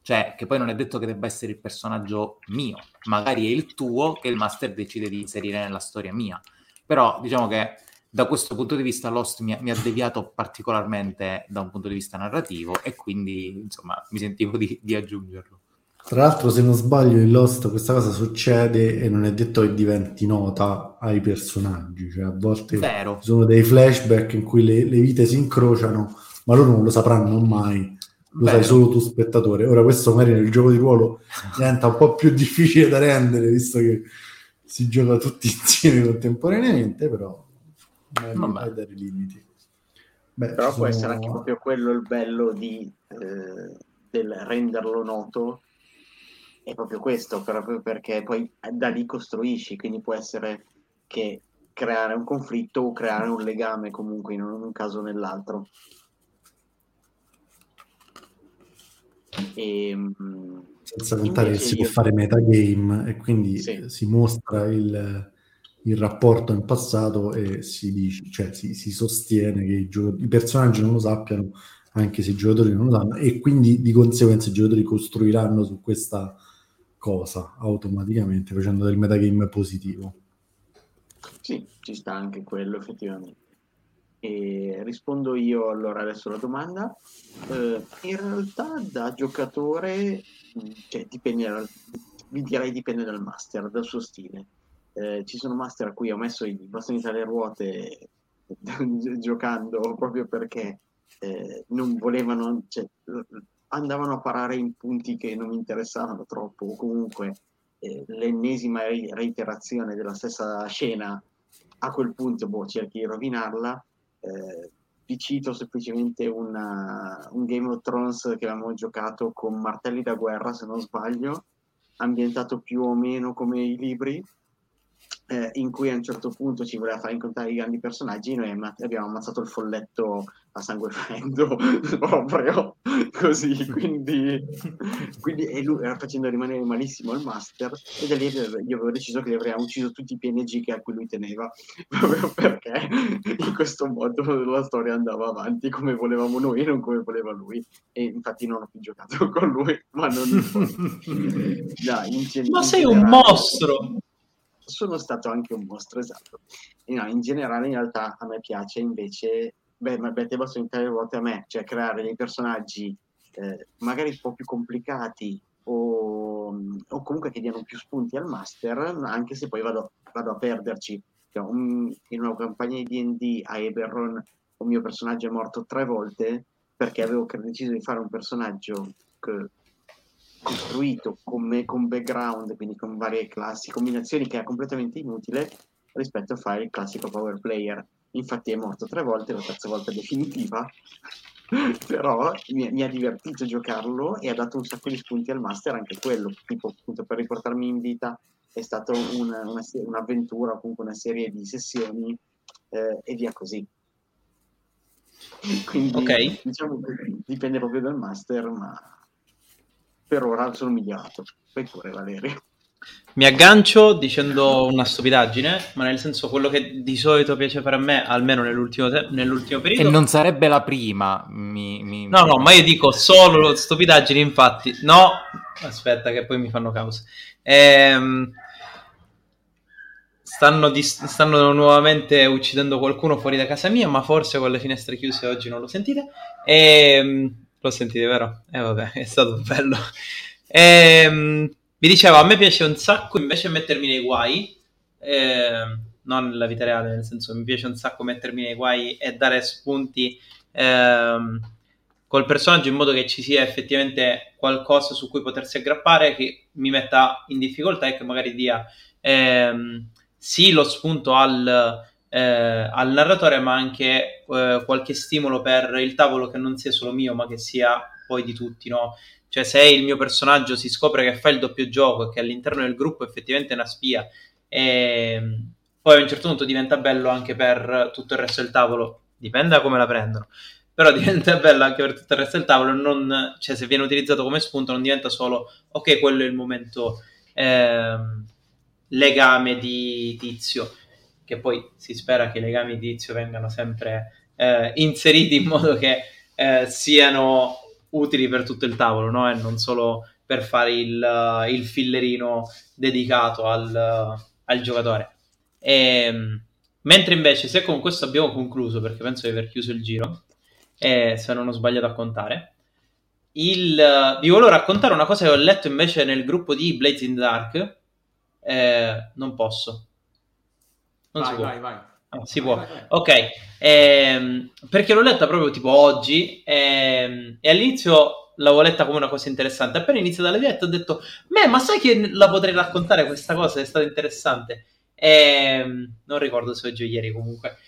Cioè, che poi non è detto che debba essere il personaggio mio, magari è il tuo che il master decide di inserire nella storia mia. Però diciamo che da questo punto di vista Lost mi ha deviato particolarmente da un punto di vista narrativo, e quindi insomma mi sentivo di aggiungerlo. Tra l'altro, se non sbaglio, in Lost questa cosa succede e non è detto che diventi nota ai personaggi, cioè a volte ci sono dei flashback in cui le vite si incrociano, ma loro non lo sapranno mai, lo sai solo tu spettatore. Ora questo magari nel gioco di ruolo diventa un po' più difficile da rendere, visto che si gioca tutti insieme contemporaneamente, però non mai dare limiti. Però può essere anche proprio quello il bello del renderlo noto. È proprio questo, proprio perché poi da lì costruisci, quindi può essere che creare un conflitto o creare un legame comunque in un caso o nell'altro. E, senza contare che si può fare metagame e quindi si mostra il rapporto in passato e si dice, cioè si sostiene che i personaggi non lo sappiano anche se i giocatori non lo sanno, e quindi di conseguenza i giocatori costruiranno su questa cosa automaticamente facendo del metagame positivo. Sì, ci sta anche quello effettivamente. E rispondo io allora adesso alla domanda. In realtà da giocatore, cioè, vi direi dipende dal master, dal suo stile. Ci sono master a cui ho messo i bastoni tra le ruote giocando proprio perché non volevano, cioè, andavano a parare in punti che non mi interessavano troppo, o comunque l'ennesima reiterazione della stessa scena, a quel punto cerchi di rovinarla. Vi cito semplicemente un Game of Thrones che avevamo giocato con Martelli da Guerra, se non sbaglio, ambientato più o meno come i libri, in cui a un certo punto ci voleva far incontrare i grandi personaggi, noi abbiamo ammazzato il folletto a sangue freddo proprio così, quindi e lui era facendo rimanere malissimo il master, e da lì io avevo deciso che gli avrei ucciso tutti i PNG che a cui lui teneva, proprio perché in questo modo la storia andava avanti come volevamo noi e non come voleva lui, e infatti non ho più giocato con lui, ma non ma sei un mostro. Sono stato anche un mostro, esatto. No, in generale, in realtà, a me piace invece, ma te basta intendere volte a me, cioè creare dei personaggi magari un po' più complicati o comunque che diano più spunti al master, anche se poi vado a perderci. Cioè, in una campagna di D&D a Eberron un mio personaggio è morto 3 volte perché avevo deciso di fare un personaggio che costruito con background, quindi con varie classi, combinazioni, che è completamente inutile rispetto a fare il classico power player. Infatti è morto 3 volte, la 3ª volta è definitiva, però mi ha divertito giocarlo e ha dato un sacco di spunti al master anche quello, tipo appunto per riportarmi in vita è stata un'avventura o comunque una serie di sessioni e via così. Quindi diciamo che dipende proprio dal master, ma per ora sono migliorato. Poi pure Valerio. Mi aggancio dicendo una stupidaggine, ma nel senso quello che di solito piace fare a me, almeno nell'ultimo periodo. E non sarebbe la prima. No, ma io dico solo stupidaggini, infatti. No, aspetta che poi mi fanno causa. Stanno nuovamente uccidendo qualcuno fuori da casa mia, ma forse con le finestre chiuse oggi non lo sentite. Lo sentite, vero? Vabbè, è stato bello. Vi dicevo, a me piace un sacco invece mettermi nei guai, non nella vita reale, nel senso mi piace un sacco mettermi nei guai e dare spunti col personaggio in modo che ci sia effettivamente qualcosa su cui potersi aggrappare, che mi metta in difficoltà e che magari dia sì lo spunto al narratore, ma anche qualche stimolo per il tavolo che non sia solo mio, ma che sia poi di tutti, no? Cioè, se il mio personaggio si scopre che fa il doppio gioco e che all'interno del gruppo effettivamente è una spia, e poi a un certo punto diventa bello anche per tutto il resto del tavolo, dipende da come la prendono, però diventa bello anche per tutto il resto del tavolo, non, cioè se viene utilizzato come spunto non diventa solo ok, quello è il momento legame di tizio, che poi si spera che i legami di tizio vengano sempre inseriti in modo che siano utili per tutto il tavolo, no? E non solo per fare il fillerino dedicato al giocatore. Mentre invece, se con questo abbiamo concluso, perché penso di aver chiuso il giro, se non ho sbagliato a contare, vi volevo raccontare una cosa che ho letto invece nel gruppo di Blades in the Dark, non posso. Non si può. Ok, perché l'ho letta proprio tipo oggi e all'inizio l'avevo letta come una cosa interessante. Appena iniziata la diretta ho detto ma sai che la potrei raccontare questa cosa, è stata interessante. Non ricordo se oggi o ieri comunque.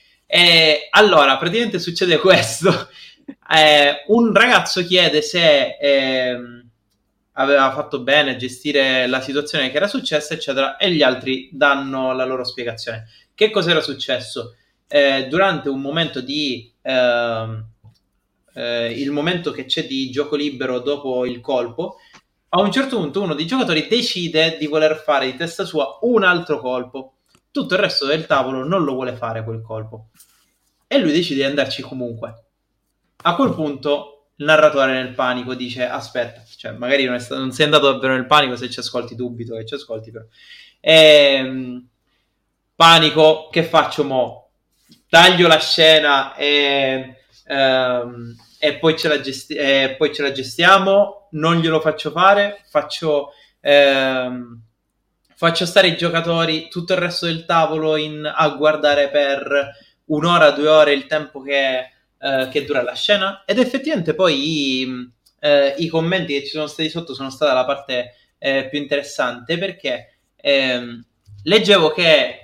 Allora, praticamente succede questo. Un ragazzo chiede se aveva fatto bene a gestire la situazione che era successa, eccetera, e gli altri danno la loro spiegazione. Che cosa era successo? Durante un momento di il momento che c'è di gioco libero dopo il colpo, a un certo punto uno dei giocatori decide di voler fare di testa sua un altro colpo, tutto il resto del tavolo non lo vuole fare quel colpo e lui decide di andarci comunque. A quel punto il narratore nel panico dice aspetta, cioè magari non sei andato davvero nel panico, se ci ascolti dubito che ci ascolti, però panico, che faccio mo? Taglio la scena e poi ce la gestiamo, non glielo faccio fare, faccio stare i giocatori tutto il resto del tavolo a guardare per 1 ora, 2 ore il tempo che dura la scena. Ed effettivamente poi i commenti che ci sono stati sotto sono stata la parte più interessante, perché leggevo che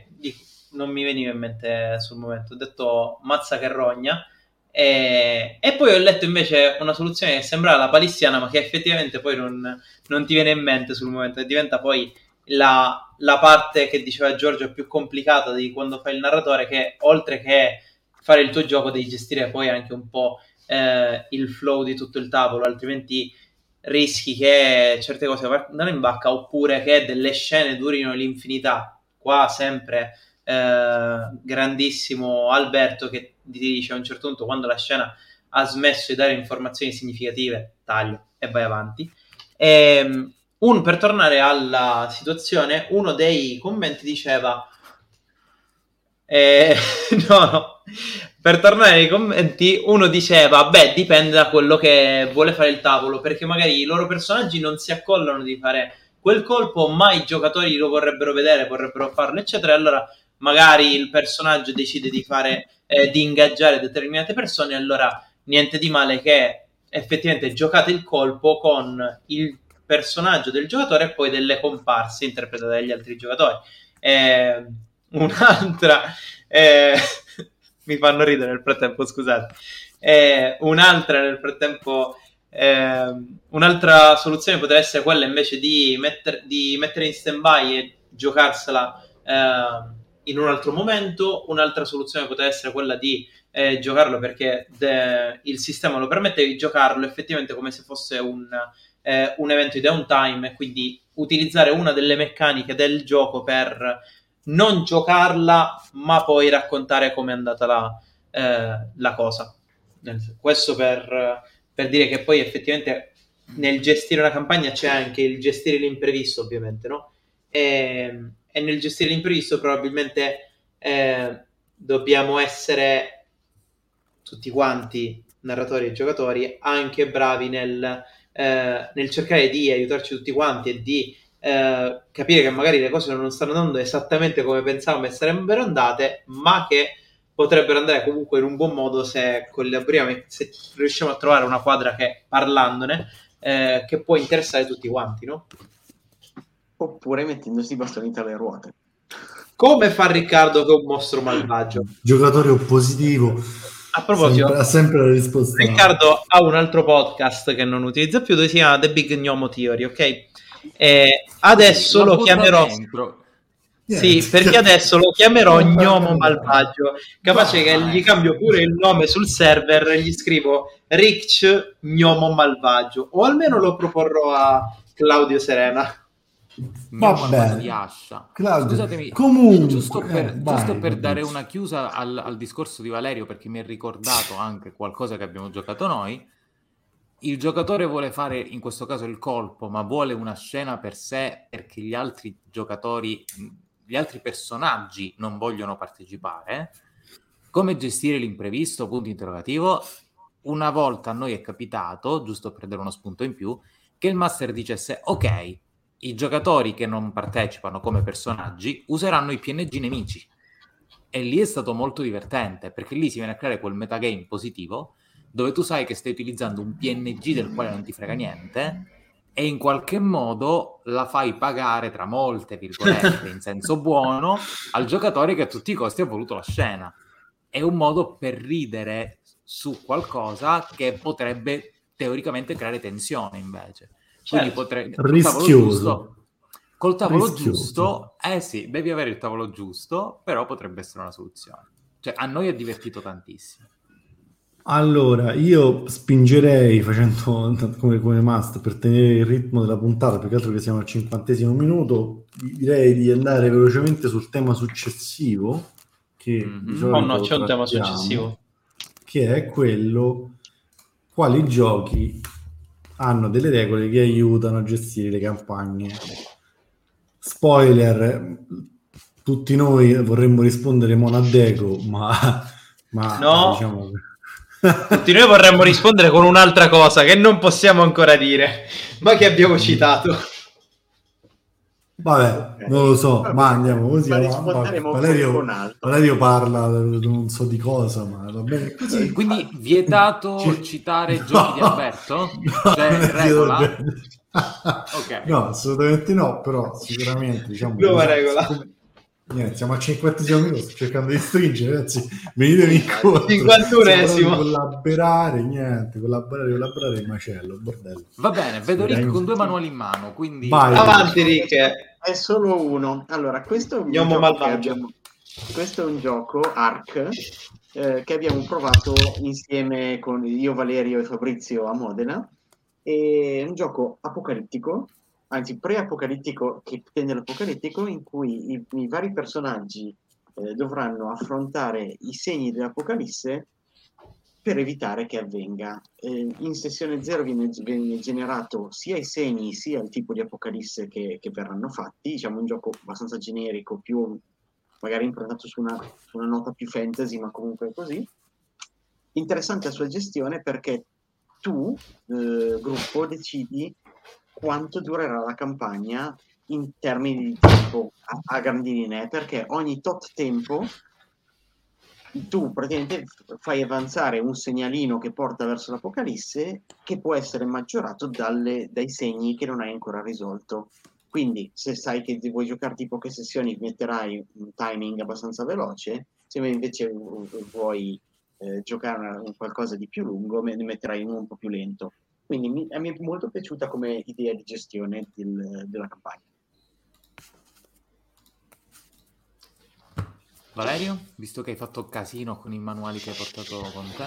non mi veniva in mente sul momento, ho detto mazza che rogna, e poi ho letto invece una soluzione che sembrava la palissiana ma che effettivamente poi non ti viene in mente sul momento, e diventa poi la parte che diceva Giorgio più complicata di quando fai il narratore, che oltre che fare il tuo gioco devi gestire poi anche un po' il flow di tutto il tavolo, altrimenti rischi che certe cose vadano in vacca, oppure che delle scene durino l'infinità. Qua sempre grandissimo Alberto che ti dice a un certo punto, quando la scena ha smesso di dare informazioni significative, taglio e vai avanti. Per tornare alla situazione, uno dei commenti diceva per tornare ai commenti, uno diceva beh, dipende da quello che vuole fare il tavolo, perché magari i loro personaggi non si accollano di fare quel colpo, ma i giocatori lo vorrebbero vedere, vorrebbero farlo eccetera, allora magari il personaggio decide di fare di ingaggiare determinate persone, allora niente di male che effettivamente giocate il colpo con il personaggio del giocatore e poi delle comparse interpretate dagli altri giocatori. Un'altra mi fanno ridere nel frattempo, scusate. Un'altra soluzione potrebbe essere quella invece di mettere in stand-by e giocarsela in un altro momento. Un'altra soluzione potrebbe essere quella di giocarlo perché il sistema lo permette, di giocarlo effettivamente come se fosse un evento di downtime, e quindi utilizzare una delle meccaniche del gioco per non giocarla, ma poi raccontare come è andata la cosa. Questo per dire che poi effettivamente nel gestire una campagna c'è anche il gestire l'imprevisto, ovviamente, no? E nel gestire l'imprevisto probabilmente dobbiamo essere tutti quanti, narratori e giocatori, anche bravi nel cercare di aiutarci tutti quanti e di capire che magari le cose non stanno andando esattamente come pensavamo e sarebbero andate, ma che potrebbero andare comunque in un buon modo se collaboriamo e se riusciamo a trovare una quadra che, parlandone, che può interessare tutti quanti, no? Oppure mettendosi i bastoni tra le ruote, come fa Riccardo, che è un mostro malvagio, giocatore oppositivo. A proposito, ha sempre la risposta. Riccardo ha un altro podcast che non utilizza più, dove si chiama The Big Gnomo Theory, ok? Adesso lo chiamerò sì, perché adesso lo chiamerò Gnomo Malvagio, capace che gli cambio pure il nome sul server e gli scrivo Rich Gnomo Malvagio, o almeno lo proporrò a Claudio Serena. Vabbè, Claudio, scusatemi, comunque, giusto per dare una chiusa al discorso di Valerio, perché mi è ricordato anche qualcosa che abbiamo giocato noi. Il giocatore vuole fare in questo caso il colpo, ma vuole una scena per sé perché gli altri giocatori, gli altri personaggi non vogliono partecipare. Come gestire l'imprevisto? Punto interrogativo. Una volta a noi è capitato, giusto per dare uno spunto in più, che il master dicesse ok, i giocatori che non partecipano come personaggi useranno i PNG nemici. E lì è stato molto divertente, perché lì si viene a creare quel metagame positivo dove tu sai che stai utilizzando un PNG del quale non ti frega niente e in qualche modo la fai pagare, tra molte virgolette, in senso buono, al giocatore che a tutti i costi ha voluto la scena. È un modo per ridere su qualcosa che potrebbe teoricamente creare tensione invece. Quindi potrebbe... Rischioso. Col tavolo giusto, sì, devi avere il tavolo giusto, però potrebbe essere una soluzione. Cioè, a noi è divertito tantissimo. Allora, io spingerei, facendo come must, per tenere il ritmo della puntata, più che altro che siamo al 50° minuto, direi di andare velocemente sul tema successivo, che c'è un tema successivo, che è quello: quali giochi hanno delle regole che aiutano a gestire le campagne? Spoiler, tutti noi vorremmo rispondere Monadeco, ma no, diciamo... Tutti noi vorremmo rispondere con un'altra cosa che non possiamo ancora dire, ma che abbiamo citato. Vabbè, non lo so, ma andiamo così. Valerio parla, non so di cosa, ma va bene. Sì, quindi vietato citare giochi di Alberto? No, cioè, regola? Okay. No, assolutamente no, però sicuramente, diciamo... Nuova regola. Siamo al 50° minuto, sto cercando di stringere, ragazzi, venitemi incontro. 51esimo. Collaborare il macello, bordello. Va bene, vedo Rick con 2 manuali in mano, quindi... Vai, avanti Rick. È solo uno. Allora, questo è un gioco, ARC, che abbiamo provato insieme con io, Valerio e Fabrizio a Modena. È un gioco apocalittico, anzi pre-apocalittico, che tende all'apocalittico, in cui i vari personaggi dovranno affrontare i segni dell'apocalisse per evitare che avvenga. In sessione 0 viene generato sia i segni sia il tipo di apocalisse che verranno fatti. Diciamo un gioco abbastanza generico, più magari improntato su una nota più fantasy, ma comunque così. Interessante la sua gestione perché tu, gruppo, decidi quanto durerà la campagna in termini di tempo a grandi linee, perché ogni tot tempo tu praticamente fai avanzare un segnalino che porta verso l'apocalisse, che può essere maggiorato dai segni che non hai ancora risolto. Quindi se sai che vuoi giocare tipo poche sessioni metterai un timing abbastanza veloce, se invece vuoi giocare qualcosa di più lungo ne metterai uno un po' più lento. Quindi mi è molto piaciuta come idea di gestione della campagna. Valerio, visto che hai fatto casino con i manuali che hai portato con te.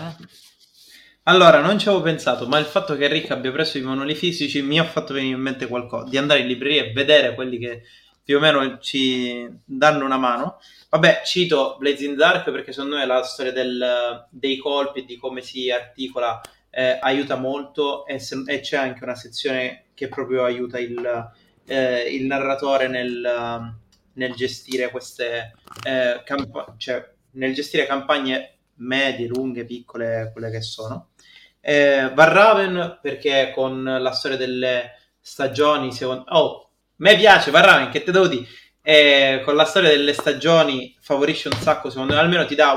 Allora, non ci avevo pensato, ma il fatto che Rick abbia preso i manuali fisici mi ha fatto venire in mente qualcosa, di andare in libreria e vedere quelli che più o meno ci danno una mano. Vabbè, cito Blades in the Dark perché secondo me è la storia dei colpi e di come si articola. Aiuta molto e c'è anche una sezione che proprio aiuta il narratore nel gestire queste nel gestire campagne medie, lunghe, piccole, quelle che sono. Varraven perché con la storia delle stagioni me piace Varraven, che te devo dire, con la storia delle stagioni favorisce un sacco, secondo me, almeno ti dà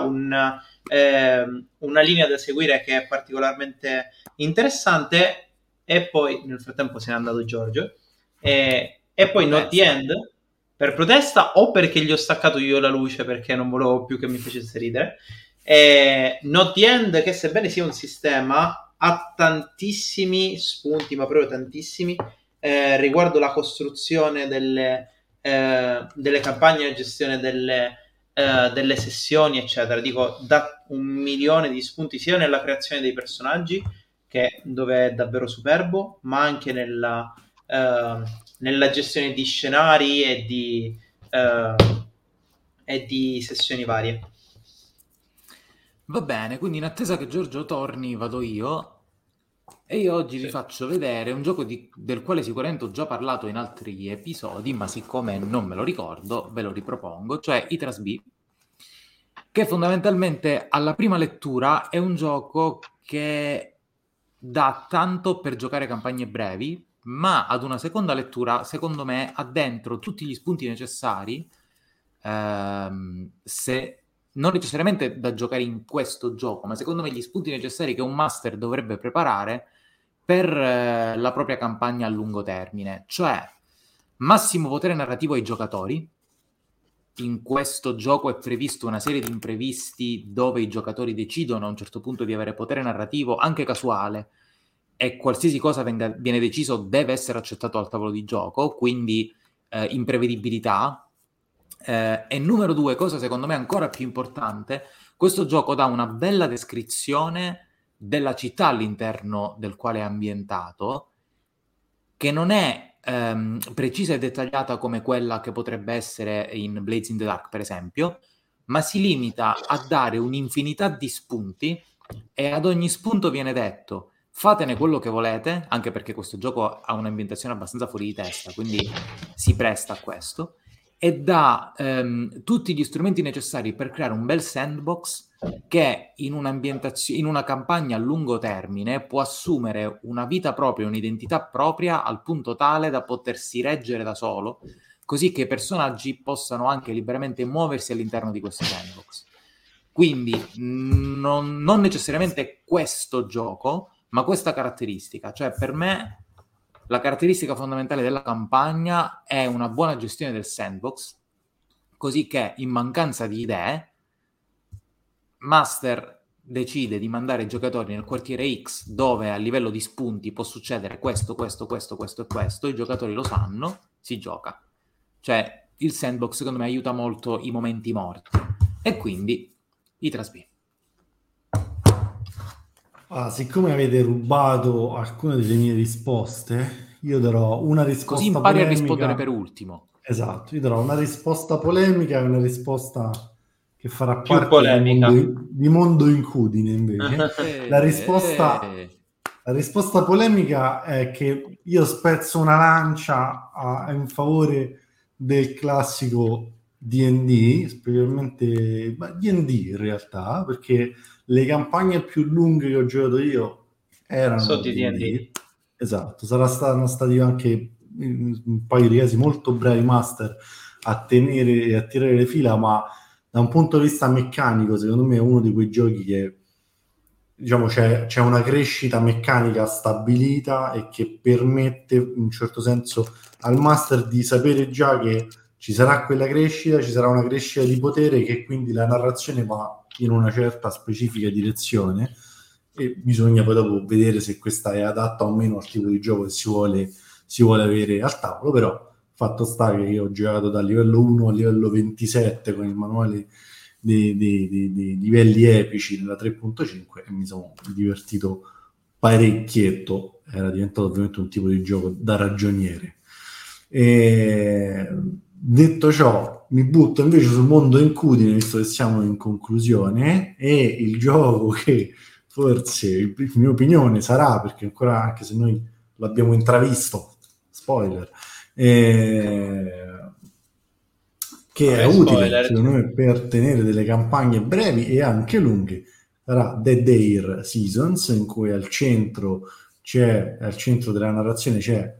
una linea da seguire che è particolarmente interessante. E poi nel frattempo se n'è andato Giorgio e poi Not The End per protesta o perché gli ho staccato io la luce perché non volevo più che mi facesse ridere. Not The End, che sebbene sia un sistema, ha tantissimi spunti, ma proprio tantissimi, riguardo la costruzione delle campagne, la gestione delle sessioni, eccetera. Dico, da 1.000.000 di spunti sia nella creazione dei personaggi, che dove è davvero superbo, ma anche nella gestione di scenari e di sessioni varie. Va bene, quindi in attesa che Giorgio torni vado io, e io oggi vi faccio vedere un gioco del quale sicuramente ho già parlato in altri episodi, ma siccome non me lo ricordo ve lo ripropongo, cioè i Trasbi, che fondamentalmente alla prima lettura è un gioco che dà tanto per giocare campagne brevi, ma ad una seconda lettura secondo me ha dentro tutti gli spunti necessari, se non necessariamente da giocare in questo gioco, ma secondo me gli spunti necessari che un master dovrebbe preparare per la propria campagna a lungo termine, cioè massimo potere narrativo ai giocatori. In questo gioco è previsto una serie di imprevisti dove i giocatori decidono a un certo punto di avere potere narrativo anche casuale, e qualsiasi cosa viene deciso deve essere accettato al tavolo di gioco, quindi imprevedibilità. E numero 2, cosa secondo me ancora più importante, questo gioco dà una bella descrizione della città all'interno del quale è ambientato, che non è precisa e dettagliata come quella che potrebbe essere in Blades in the Dark, per esempio, ma si limita a dare un'infinità di spunti e ad ogni spunto viene detto fatene quello che volete, anche perché questo gioco ha un'ambientazione abbastanza fuori di testa, quindi si presta a questo, e dà tutti gli strumenti necessari per creare un bel sandbox che in un'ambientazione, in una campagna a lungo termine può assumere una vita propria, un'identità propria, al punto tale da potersi reggere da solo, così che i personaggi possano anche liberamente muoversi all'interno di questo sandbox. Quindi non necessariamente questo gioco, ma questa caratteristica, cioè per me la caratteristica fondamentale della campagna è una buona gestione del sandbox, così che in mancanza di idee Master decide di mandare i giocatori nel quartiere X, dove a livello di spunti può succedere questo e questo, i giocatori lo sanno, si gioca. Cioè il sandbox secondo me aiuta molto i momenti morti, e quindi i Trasbi. Ah, siccome avete rubato alcune delle mie risposte, io darò una risposta così impari polemica. A rispondere per ultimo. Esatto, io darò una risposta polemica e una risposta che farà più parte polemica di Mondo Incudine, invece. La risposta polemica è che io spezzo una lancia in favore del classico D&D, specialmente D&D in realtà, perché le campagne più lunghe che ho giocato io erano sotto D&D. Esatto, saranno stati anche un paio di casi molto bravi master a tenere e a tirare le fila, ma da un punto di vista meccanico secondo me è uno di quei giochi che diciamo c'è una crescita meccanica stabilita e che permette in un certo senso al master di sapere già che ci sarà quella crescita, ci sarà una crescita di potere, che quindi la narrazione va in una certa specifica direzione e bisogna poi dopo vedere se questa è adatta o meno al tipo di gioco che si vuole avere al tavolo. Però fatto sta che io ho giocato dal livello 1 al livello 27 con il manuale dei livelli epici nella 3.5 e mi sono divertito parecchietto, era diventato ovviamente un tipo di gioco da ragioniere. Detto ciò, mi butto invece sul Mondo Incudine, visto che siamo in conclusione, e il gioco che forse, in mia opinione, sarà, perché ancora anche se noi l'abbiamo intravisto, spoiler, che è utile secondo me per tenere delle campagne brevi e anche lunghe, sarà Dead Air Seasons, in cui al centro della narrazione c'è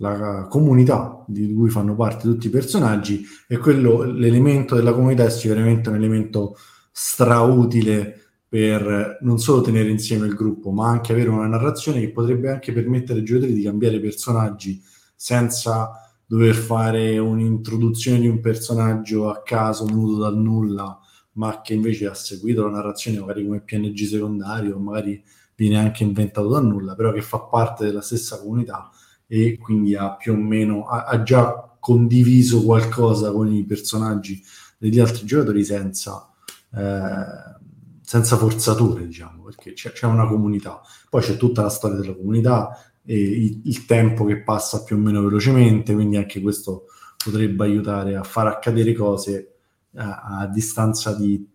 la comunità di cui fanno parte tutti i personaggi, e l'elemento della comunità è sicuramente un elemento strautile per non solo tenere insieme il gruppo, ma anche avere una narrazione che potrebbe anche permettere ai giocatori di cambiare personaggi senza dover fare un'introduzione di un personaggio a caso, venuto dal nulla, ma che invece ha seguito la narrazione magari come PNG secondario, o magari viene anche inventato dal nulla, però che fa parte della stessa comunità e quindi ha più o meno ha già condiviso qualcosa con i personaggi degli altri giocatori senza forzature, diciamo, perché c'è una comunità. Poi c'è tutta la storia della comunità e il tempo che passa più o meno velocemente, quindi anche questo potrebbe aiutare a far accadere cose a distanza di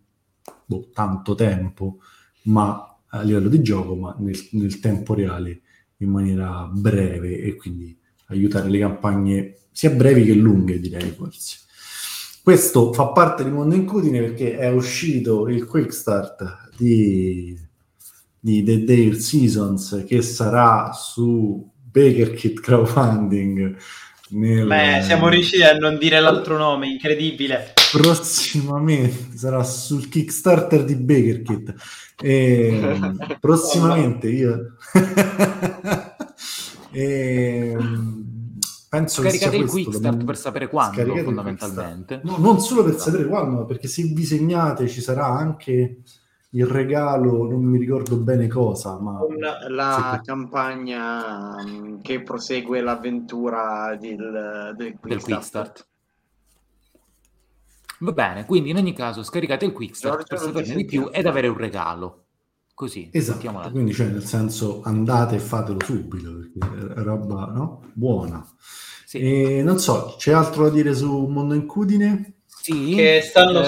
tanto tempo, ma a livello di gioco, ma nel tempo reale in maniera breve, e quindi aiutare le campagne sia brevi che lunghe, direi forse. Questo fa parte di Mondo Incudine perché è uscito il Kickstarter di Dead Air Seasons, che sarà su BackerKit Crowdfunding. Siamo riusciti a non dire l'altro nome, incredibile. Prossimamente sarà sul Kickstarter di BackerKit. Prossimamente io penso scaricate che sia il Kickstarter per sapere quando, fondamentalmente. No, non solo per sapere quando, perché se vi segnate ci sarà anche il regalo, non mi ricordo bene cosa, ma la campagna che prosegue l'avventura del Kickstarter. Va bene, quindi in ogni caso scaricate il Kickstarter per saperne di più ed avere un regalo. così. Esatto, quindi cioè nel senso andate e fatelo subito, perché è roba, no? Buona. Sì. E non so, c'è altro da dire su Mondo Incudine? Sì, che stanno...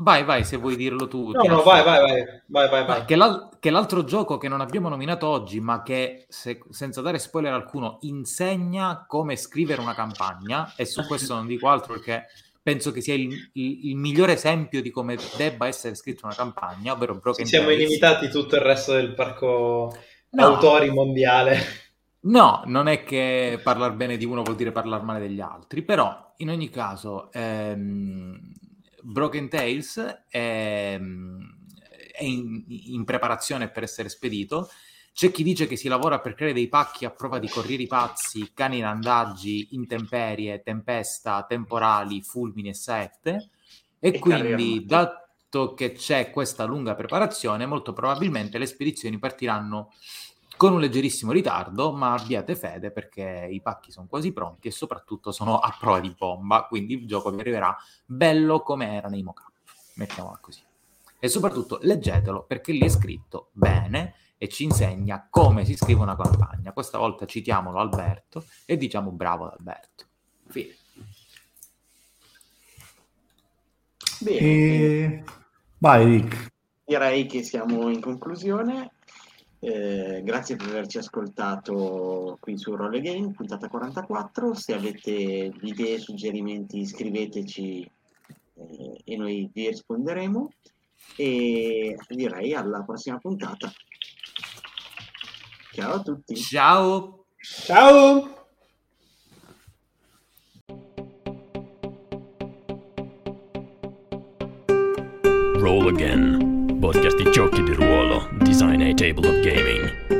Vai, se vuoi dirlo tu. No, vai. Che l'altro gioco che non abbiamo nominato oggi, ma che, senza dare spoiler alcuno, insegna come scrivere una campagna, e su questo non dico altro perché penso che sia il migliore esempio di come debba essere scritta una campagna, ovvero Broken Tales. Siamo illimitati tutto il resto del parco autori mondiale. No, non è che parlare bene di uno vuol dire parlare male degli altri, però in ogni caso... Broken Tales è in preparazione per essere spedito. C'è chi dice che si lavora per creare dei pacchi a prova di corrieri pazzi, cani in andaggi, intemperie, tempesta, temporali, fulmini e saette. E quindi, dato che c'è questa lunga preparazione, molto probabilmente le spedizioni partiranno con un leggerissimo ritardo, ma abbiate fede perché i pacchi sono quasi pronti e soprattutto sono a prova di bomba, quindi il gioco vi arriverà bello come era nei mock-up, mettiamola così. E soprattutto leggetelo perché lì è scritto bene e ci insegna come si scrive una campagna. Questa volta citiamolo Alberto e diciamo bravo Alberto. Fine. Bene. Vai Rick. Direi che siamo in conclusione. Grazie per averci ascoltato qui su Roll Again, puntata 44. Se avete idee, suggerimenti, scriveteci e noi vi risponderemo. E direi alla prossima puntata. Ciao a tutti. Ciao. Roll Again. Podcast di giochi di ruolo, design a table of gaming.